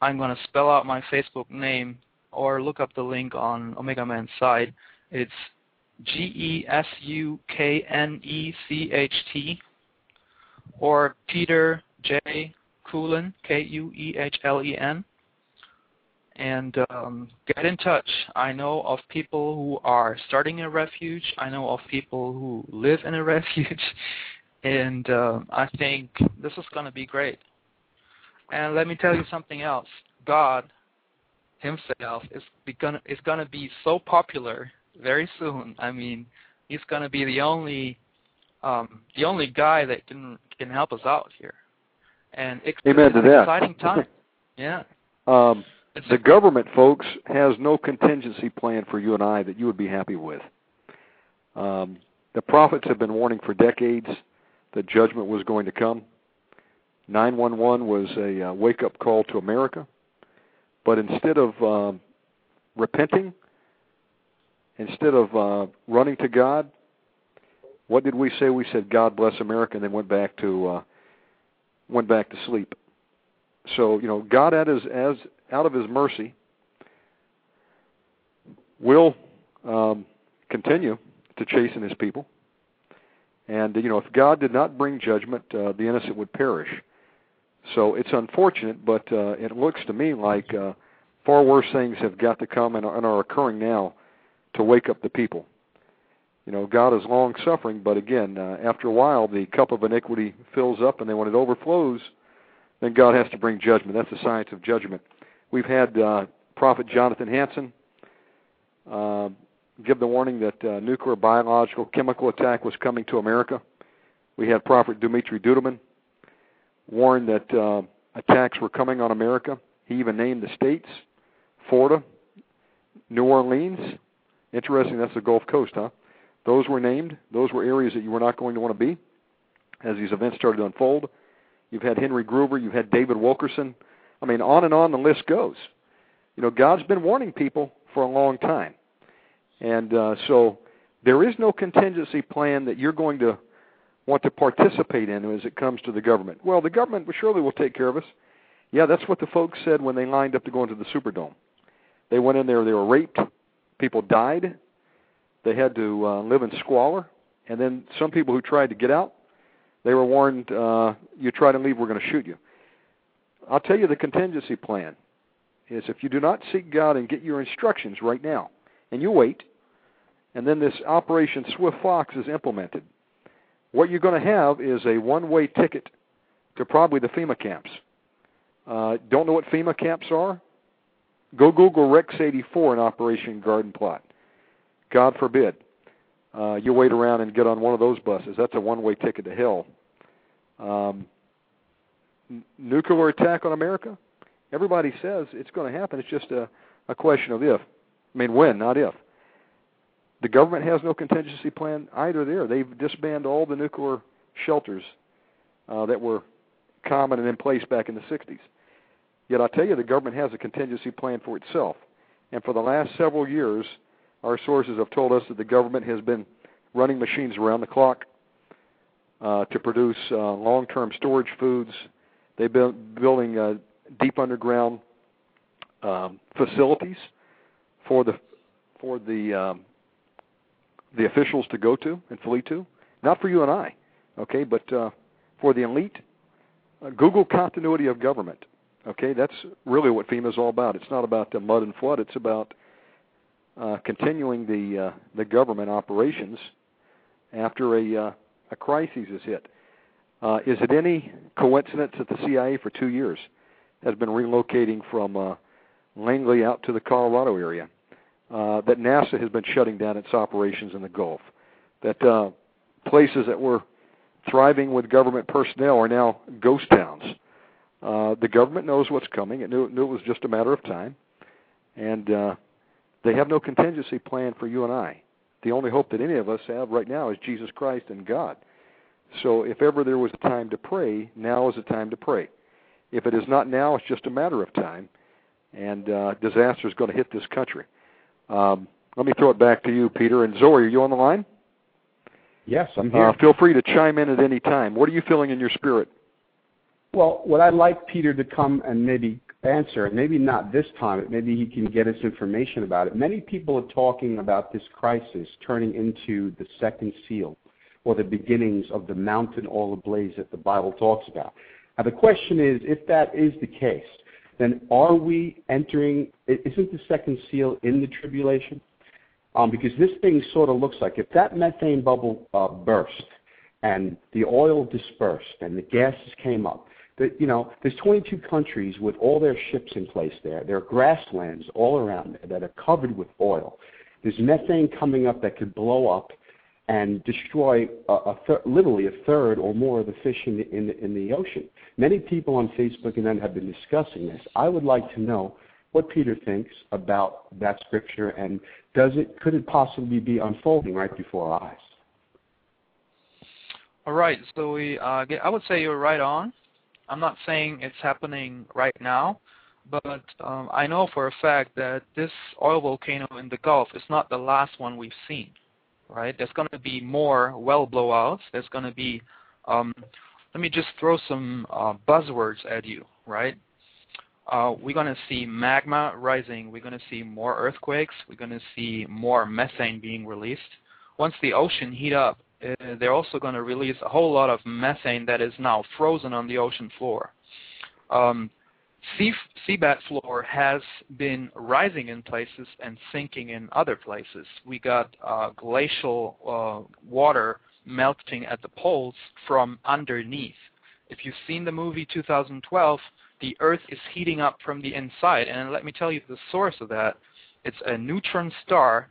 I'm going to spell out my Facebook name or look up the link on Omega Man's side. It's G E S U K N E C H T or Peter J. Kuehlen, K U E H L E N. And um, get in touch. I know of people who are starting a refuge. I know of people who live in a refuge. And uh, I think this is going to be great. And let me tell you something else. God himself is gonna, is going to be so popular very soon. I mean, he's going to be the only um, the only guy that can can help us out here. And it's an exciting time. Yeah. Um, the government, folks, has no contingency plan for you and I that you would be happy with. Um, the prophets have been warning for decades that judgment was going to come. nine one one was a uh, wake-up call to America. But instead of uh, repenting, instead of uh, running to God, what did we say? We said, God bless America, and then went back to uh, went back to sleep. So, you know, God at his, as, out of his mercy will um, continue to chasten his people. And, you know, if God did not bring judgment, uh, the innocent would perish. So it's unfortunate, but uh, it looks to me like uh, far worse things have got to come and are, and are occurring now to wake up the people. You know, God is long-suffering, but again, uh, after a while, the cup of iniquity fills up, and then when it overflows, then God has to bring judgment. That's the science of judgment. We've had uh, Prophet Jonathan Hansen uh, give the warning that uh, nuclear, biological, chemical attack was coming to America. We had Prophet Dmitry Dudeman warn that uh, attacks were coming on America. He even named the states, Florida, New Orleans. Interesting, that's the Gulf Coast, huh? Those were named. Those were areas that you were not going to want to be as these events started to unfold. You've had Henry Gruber. You've had David Wilkerson. I mean, on and on the list goes. You know, God's been warning people for a long time. And uh, so there is no contingency plan that you're going to want to participate in as it comes to the government. Well, the government surely will take care of us. Yeah, that's what the folks said when they lined up to go into the Superdome. They went in there. They were raped. People died. They had to uh, live in squalor. And then some people who tried to get out, they were warned, uh, you try to leave, we're going to shoot you. I'll tell you the contingency plan is if you do not seek God and get your instructions right now, and you wait, and then this Operation Swift Fox is implemented, what you're going to have is a one-way ticket to probably the FEMA camps. Uh, don't know what FEMA camps are? Go Google Rex eighty-four and Operation Garden Plot. God forbid. Uh, you wait around and get on one of those buses. That's a one-way ticket to hell. Um, n- nuclear attack on America? Everybody says it's going to happen. It's just a, a question of if. I mean, when, not if. The government has no contingency plan either there. They've disbanded all the nuclear shelters uh, that were common and in place back in the sixties. Yet I tell you, the government has a contingency plan for itself. And for the last several years, our sources have told us that the government has been running machines around the clock uh, to produce uh, long-term storage foods. They've been building uh, deep underground um, facilities for the for the um, the officials to go to and flee to. Not for you and I, okay, but uh, for the elite. Uh, Google continuity of government, okay. That's really what FEMA is all about. It's not about the mud and flood. It's about Uh, continuing the uh, the government operations after a uh, a crisis is hit. Uh, is it any coincidence that the C I A for two years has been relocating from uh, Langley out to the Colorado area? Uh, that NASA has been shutting down its operations in the Gulf? That uh, places that were thriving with government personnel are now ghost towns? Uh, the government knows what's coming. It knew, knew it was just a matter of time, and uh, they have no contingency plan for you and I. The only hope that any of us have right now is Jesus Christ and God. So if ever there was a time to pray, now is the time to pray. If it is not now, it's just a matter of time, and uh, disaster is going to hit this country. Um, let me throw it back to you, Peter. And Zoe, are you on the line? Yes, I'm here. Uh, feel free to chime in at any time. What are you feeling in your spirit? Well, what I'd like Peter to come and maybe answer, and maybe not this time, but maybe he can get us information about it. Many people are talking about this crisis turning into the second seal, or the beginnings of the mountain all ablaze that the Bible talks about. Now the question is, if that is the case, then are we entering, isn't the second seal in the tribulation? Um, because this thing sort of looks like, if that methane bubble uh, burst and the oil dispersed and the gases came up, the, you know, there's twenty-two countries with all their ships in place there. There are grasslands all around there that are covered with oil. There's methane coming up that could blow up and destroy a, a thir- literally a third or more of the fish in the, in, the, in the ocean. Many people on Facebook and then have been discussing this. I would like to know what Peter thinks about that scripture, and does it could it possibly be unfolding right before our eyes? All right, so we, uh, I would say you're right on. I'm not saying it's happening right now, but um, I know for a fact that this oil volcano in the Gulf is not the last one we've seen. Right, there's going to be more well blowouts. There's going to be, um, let me just throw some uh, buzzwords at you. Right, uh, we're going to see magma rising. We're going to see more earthquakes. We're going to see more methane being released. Once the ocean heat up, uh, they're also going to release a whole lot of methane that is now frozen on the ocean floor. Um, sea seabed floor has been rising in places and sinking in other places. We got uh, glacial uh, water melting at the poles from underneath. If you've seen the movie two thousand twelve, the Earth is heating up from the inside, and let me tell you the source of that. It's a neutron star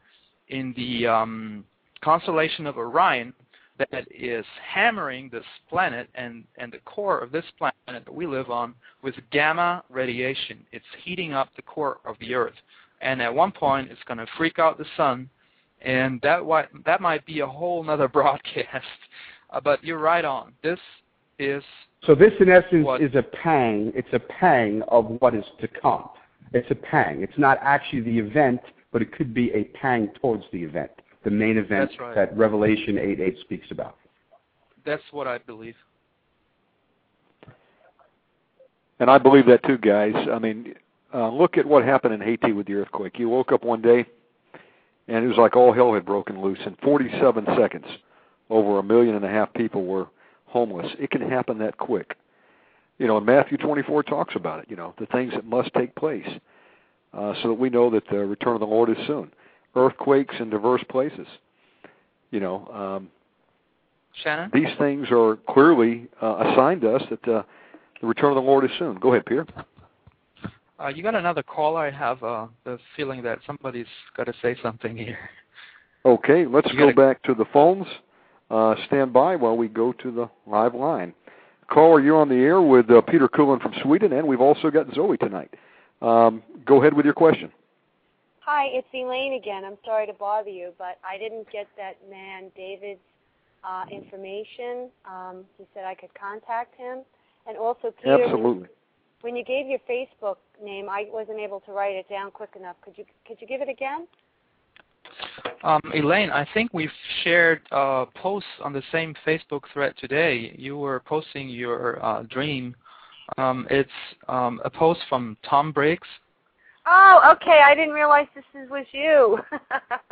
in the um, constellation of Orion that is hammering this planet and, and the core of this planet that we live on with gamma radiation. It's heating up the core of the Earth. And at one point, it's going to freak out the sun, and that that might be a whole other broadcast. Uh, but you're right on. This is... So this, in essence, what, is a pang. It's a pang of what is to come. It's a pang. It's not actually the event, but it could be a pang towards the event. The main event right. that Revelation eight eight speaks about. That's what I believe. And I believe that too, guys. I mean, uh, look at what happened in Haiti with the earthquake. You woke up one day, and it was like all hell had broken loose. In forty-seven seconds, over a million and a half people were homeless. It can happen that quick. You know, and Matthew twenty-four talks about it, you know, the things that must take place uh, so that we know that the return of the Lord is soon. Earthquakes in diverse places, you know. Um, Shannon? These things are clearly uh, assigned to us that uh, the return of the Lord is soon. Go ahead, Peter. Uh, you got another caller? I have uh, the feeling that somebody's got to say something here. Okay, let's you go gotta... back to the phones. Uh, stand by while we go to the live line. Caller, you're on the air with uh, Peter Kuehlen from Sweden, and we've also got Zoe tonight. Um, go ahead with your question. Hi, it's Elaine again. I'm sorry to bother you, but I didn't get that man David's uh, information. Um, he said I could contact him. And also, Peter, Absolutely. When you gave your Facebook name, I wasn't able to write it down quick enough. Could you could you give it again? Um, Elaine, I think we've shared uh, posts on the same Facebook thread today. You were posting your uh, dream. Um, it's um, a post from Tom Briggs. Oh, okay. I didn't realize this was you.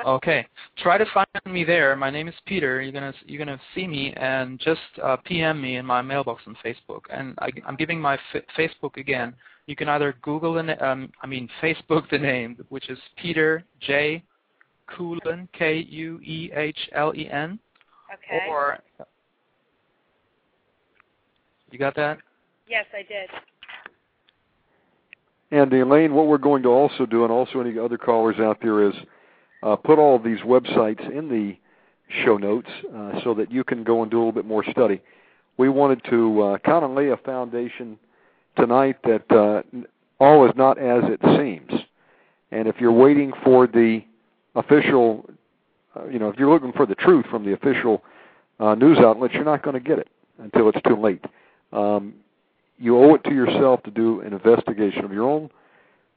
Okay. Try to find me there. My name is Peter. You're gonna you're gonna see me, and just uh, P M me in my mailbox on Facebook. And I, I'm giving my f- Facebook again. You can either Google and um, I mean Facebook the name, which is Peter J. Kuehlen, K U E H L E N. Okay. Or you got that? Yes, I did. And, Elaine, what we're going to also do, and also any other callers out there, is uh, put all of these websites in the show notes uh, so that you can go and do a little bit more study. We wanted to uh, kind of lay a foundation tonight that uh, all is not as it seems. And if you're waiting for the official, uh, you know, if you're looking for the truth from the official uh, news outlets, you're not going to get it until it's too late. Um You owe it to yourself to do an investigation of your own.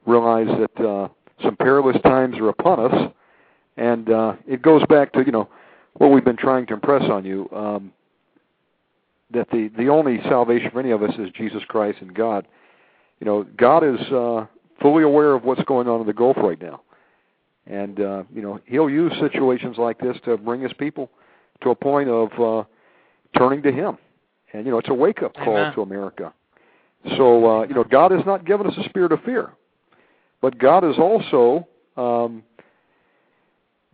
Realize that uh, some perilous times are upon us, and uh, it goes back to, you know, what we've been trying to impress on you, um, that the, the only salvation for any of us is Jesus Christ and God. you know, God is uh, fully aware of what's going on in the Gulf right now. And, uh, you know, he'll use situations like this to bring his people to a point of uh, turning to him. And, you know, it's a wake-up call Amen. to America. So, uh, you know, God has not given us a spirit of fear. But God is also, um,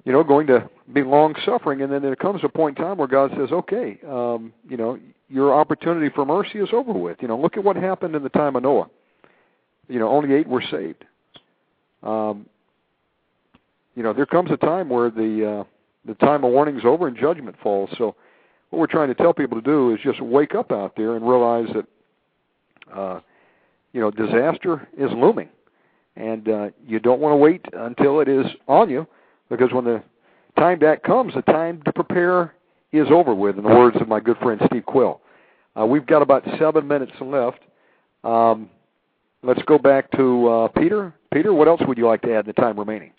you know, going to be long-suffering. And then there comes a point in time where God says, okay, um, you know, your opportunity for mercy is over with. You know, look at what happened in the time of Noah. You know, only eight were saved. Um You know, there comes a time where the uh, the time of warning is over and judgment falls. So what we're trying to tell people to do is just wake up out there and realize that, uh, you know, disaster is looming. And uh, you don't want to wait until it is on you, because when the time that comes, the time to prepare is over with, in the words of my good friend Steve Quill. Uh, we've got about seven minutes left. Um, let's go back to uh, Peter. Peter, what else would you like to add in the time remaining?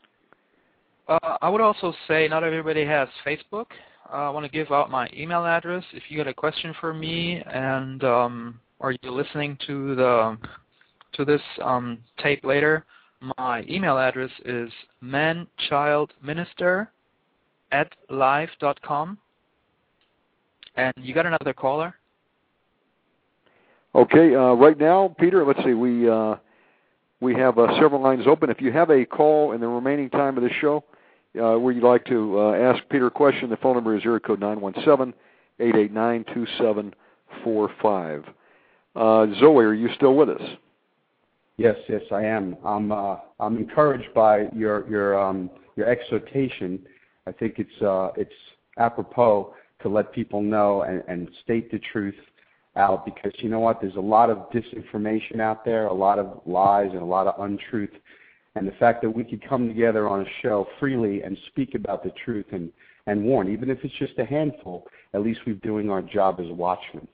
Uh, I would also say not everybody has Facebook. Uh, I want to give out my email address. If you got a question for me, and um, or you're listening to the to this um, tape later, my email address is manchildminister at live dot com. And you got another caller? Okay. Uh, right now, Peter, let's see. We uh, we have uh, several lines open. If you have a call in the remaining time of the show, Uh, where you'd like to uh, ask Peter a question, the phone number is area code nine one seven, eight eight nine, two seven four five. Uh, Zoe, are you still with us? Yes, yes, I am. I'm uh, I'm encouraged by your your um, your exhortation. I think it's uh, it's apropos to let people know and, and state the truth out, because you know what? There's a lot of disinformation out there, a lot of lies, and a lot of untruth. And the fact that we could come together on a show freely and speak about the truth and, and warn, even if it's just a handful, at least we're doing our job as watchmen.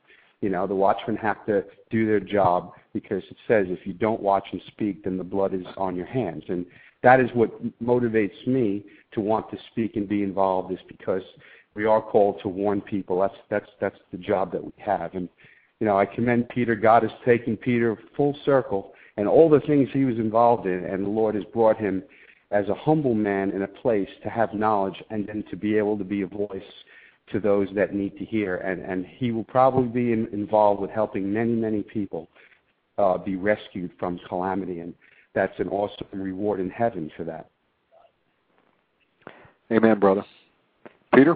You know, the watchmen have to do their job, because it says if you don't watch and speak, then the blood is on your hands. And that is what motivates me to want to speak and be involved, is because we are called to warn people. That's that's that's the job that we have. And, you know, I commend Peter. God has taken Peter full circle, and all the things he was involved in, and the Lord has brought him as a humble man in a place to have knowledge, and then to be able to be a voice to those that need to hear. And, and he will probably be in, involved with helping many, many people uh, be rescued from calamity, and that's an awesome reward in heaven for that. Amen, brother. Peter?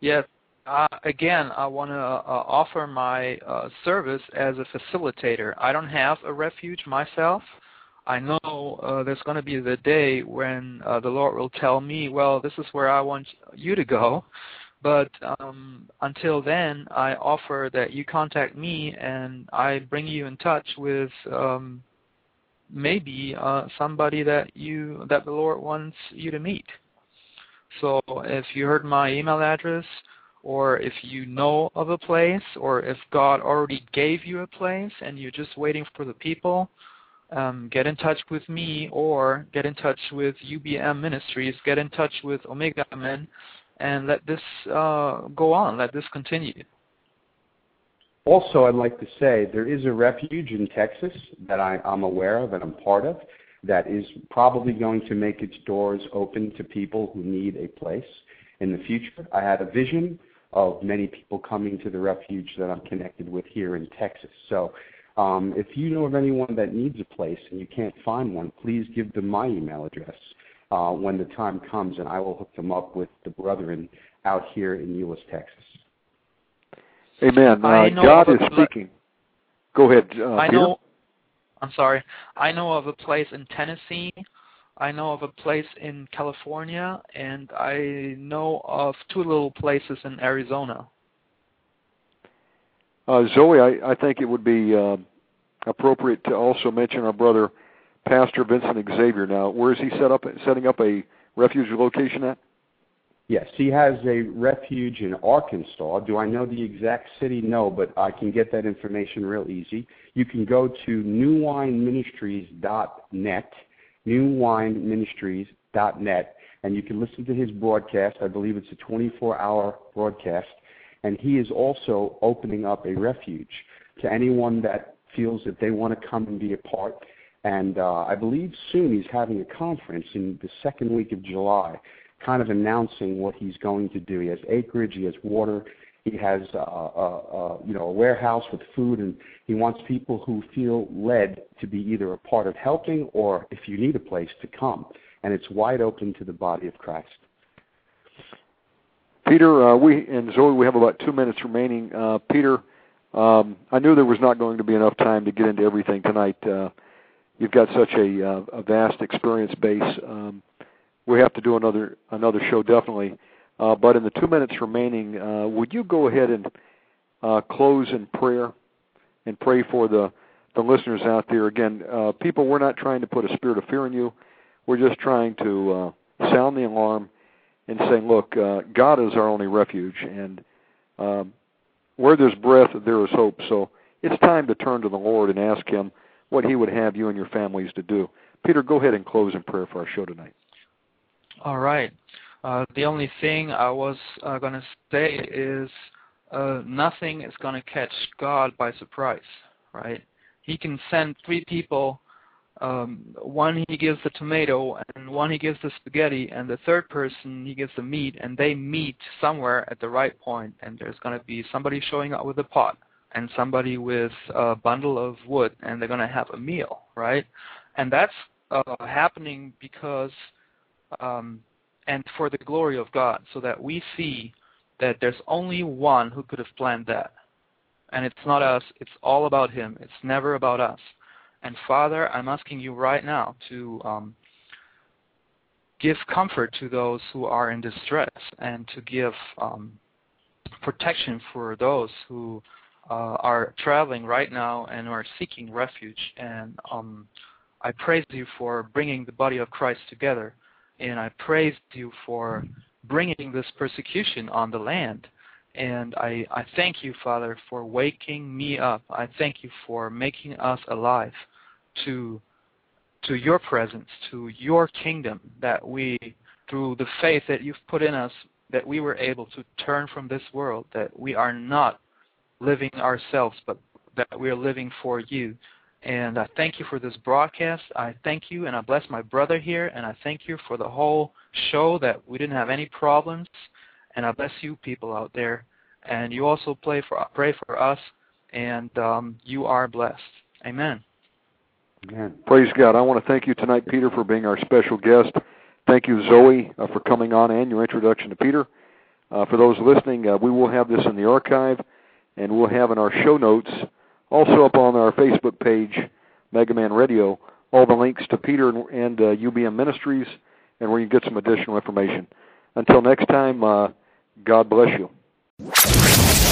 Yes. Uh, again, I want to uh, offer my uh, service as a facilitator. I don't have a refuge myself. I know uh, there's going to be the day when uh, the Lord will tell me, well, this is where I want you to go. But um, until then, I offer that you contact me, and I bring you in touch with um, maybe uh, somebody that you that the Lord wants you to meet. So if you heard my email address, or if you know of a place, or if God already gave you a place and you're just waiting for the people, um, get in touch with me, or get in touch with U B M Ministries, get in touch with Omega Men, and let this uh, go on, let this continue. Also, I'd like to say there is a refuge in Texas that I, I'm aware of and I'm part of, that is probably going to make its doors open to people who need a place in the future. I had a vision of many people coming to the refuge that I'm connected with here in Texas. So um, if you know of anyone that needs a place and you can't find one, please give them my email address uh, when the time comes, and I will hook them up with the brethren out here in Euless, Texas. Amen. Uh, God is speaking. Go ahead, uh, I know, Peter. I'm sorry. I know of a place in Tennessee. I know of a place in California, and I know of two little places in Arizona. Uh, Zoe, I, I think it would be uh, appropriate to also mention our brother, Pastor Vincent Xavier. Now, where is he set up? Setting up a refuge location at? Yes, he has a refuge in Arkansas. Do I know the exact city? No, but I can get that information real easy. You can go to new wine ministries dot net. new wine ministries dot net, and you can listen to his broadcast. I believe it's a twenty-four hour broadcast, and he is also opening up a refuge to anyone that feels that they want to come and be a part. And uh, I believe soon he's having a conference in the second week of July, kind of announcing what he's going to do. He has acreage, he has water, he has uh, uh, uh, you know, a warehouse with food, and he wants people who feel led to be either a part of helping or, if you need a place, to come. And it's wide open to the body of Christ. Peter, uh, we and Zoe, we have about two minutes remaining. Uh, Peter, um, I knew there was not going to be enough time to get into everything tonight. Uh, you've got such a, uh, a vast experience base. Um, we have to do another another show definitely. Uh, but in the two minutes remaining, uh, would you go ahead and uh, close in prayer and pray for the, the listeners out there? Again, uh, people, we're not trying to put a spirit of fear in you. We're just trying to uh, sound the alarm and saying, look, uh, God is our only refuge, and um, where there's breath, there is hope. So it's time to turn to the Lord and ask him what he would have you and your families to do. Peter, go ahead and close in prayer for our show tonight. All right. Uh, the only thing I was uh, going to say is uh, nothing is going to catch God by surprise, right? He can send three people. Um, one he gives the tomato, and one he gives the spaghetti, and the third person he gives the meat, and they meet somewhere at the right point, and there's going to be somebody showing up with a pot and somebody with a bundle of wood, and they're going to have a meal, right? And that's uh, happening because um, and for the glory of God, so that we see that there's only one who could have planned that, and it's not us. It's all about him. It's never about us. And, Father, I'm asking you right now to um, give comfort to those who are in distress and to give um, protection for those who uh, are traveling right now and are seeking refuge. And um, I praise you for bringing the body of Christ together, and I praise you for bringing this persecution on the land. And I, I thank you, Father, for waking me up. I thank you for making us alive to to your presence, to your kingdom, that we, through the faith that you've put in us, that we were able to turn from this world, that we are not living ourselves, but that we are living for you. And I thank you for this broadcast. I thank you, and I bless my brother here, and I thank you for the whole show, that we didn't have any problems. And I bless you people out there. And you also pray for, pray for us, and um, you are blessed. Amen. Amen. Praise God. I want to thank you tonight, Peter, for being our special guest. Thank you, Zoe, uh, for coming on and your introduction to Peter. Uh, for those listening, uh, we will have this in the archive, and we'll have in our show notes, also up on our Facebook page, Mega Man Radio, all the links to Peter and, and uh, U B M Ministries, and where you can get some additional information. Until next time, uh, God bless you.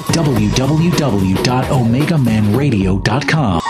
www dot omega man radio dot com.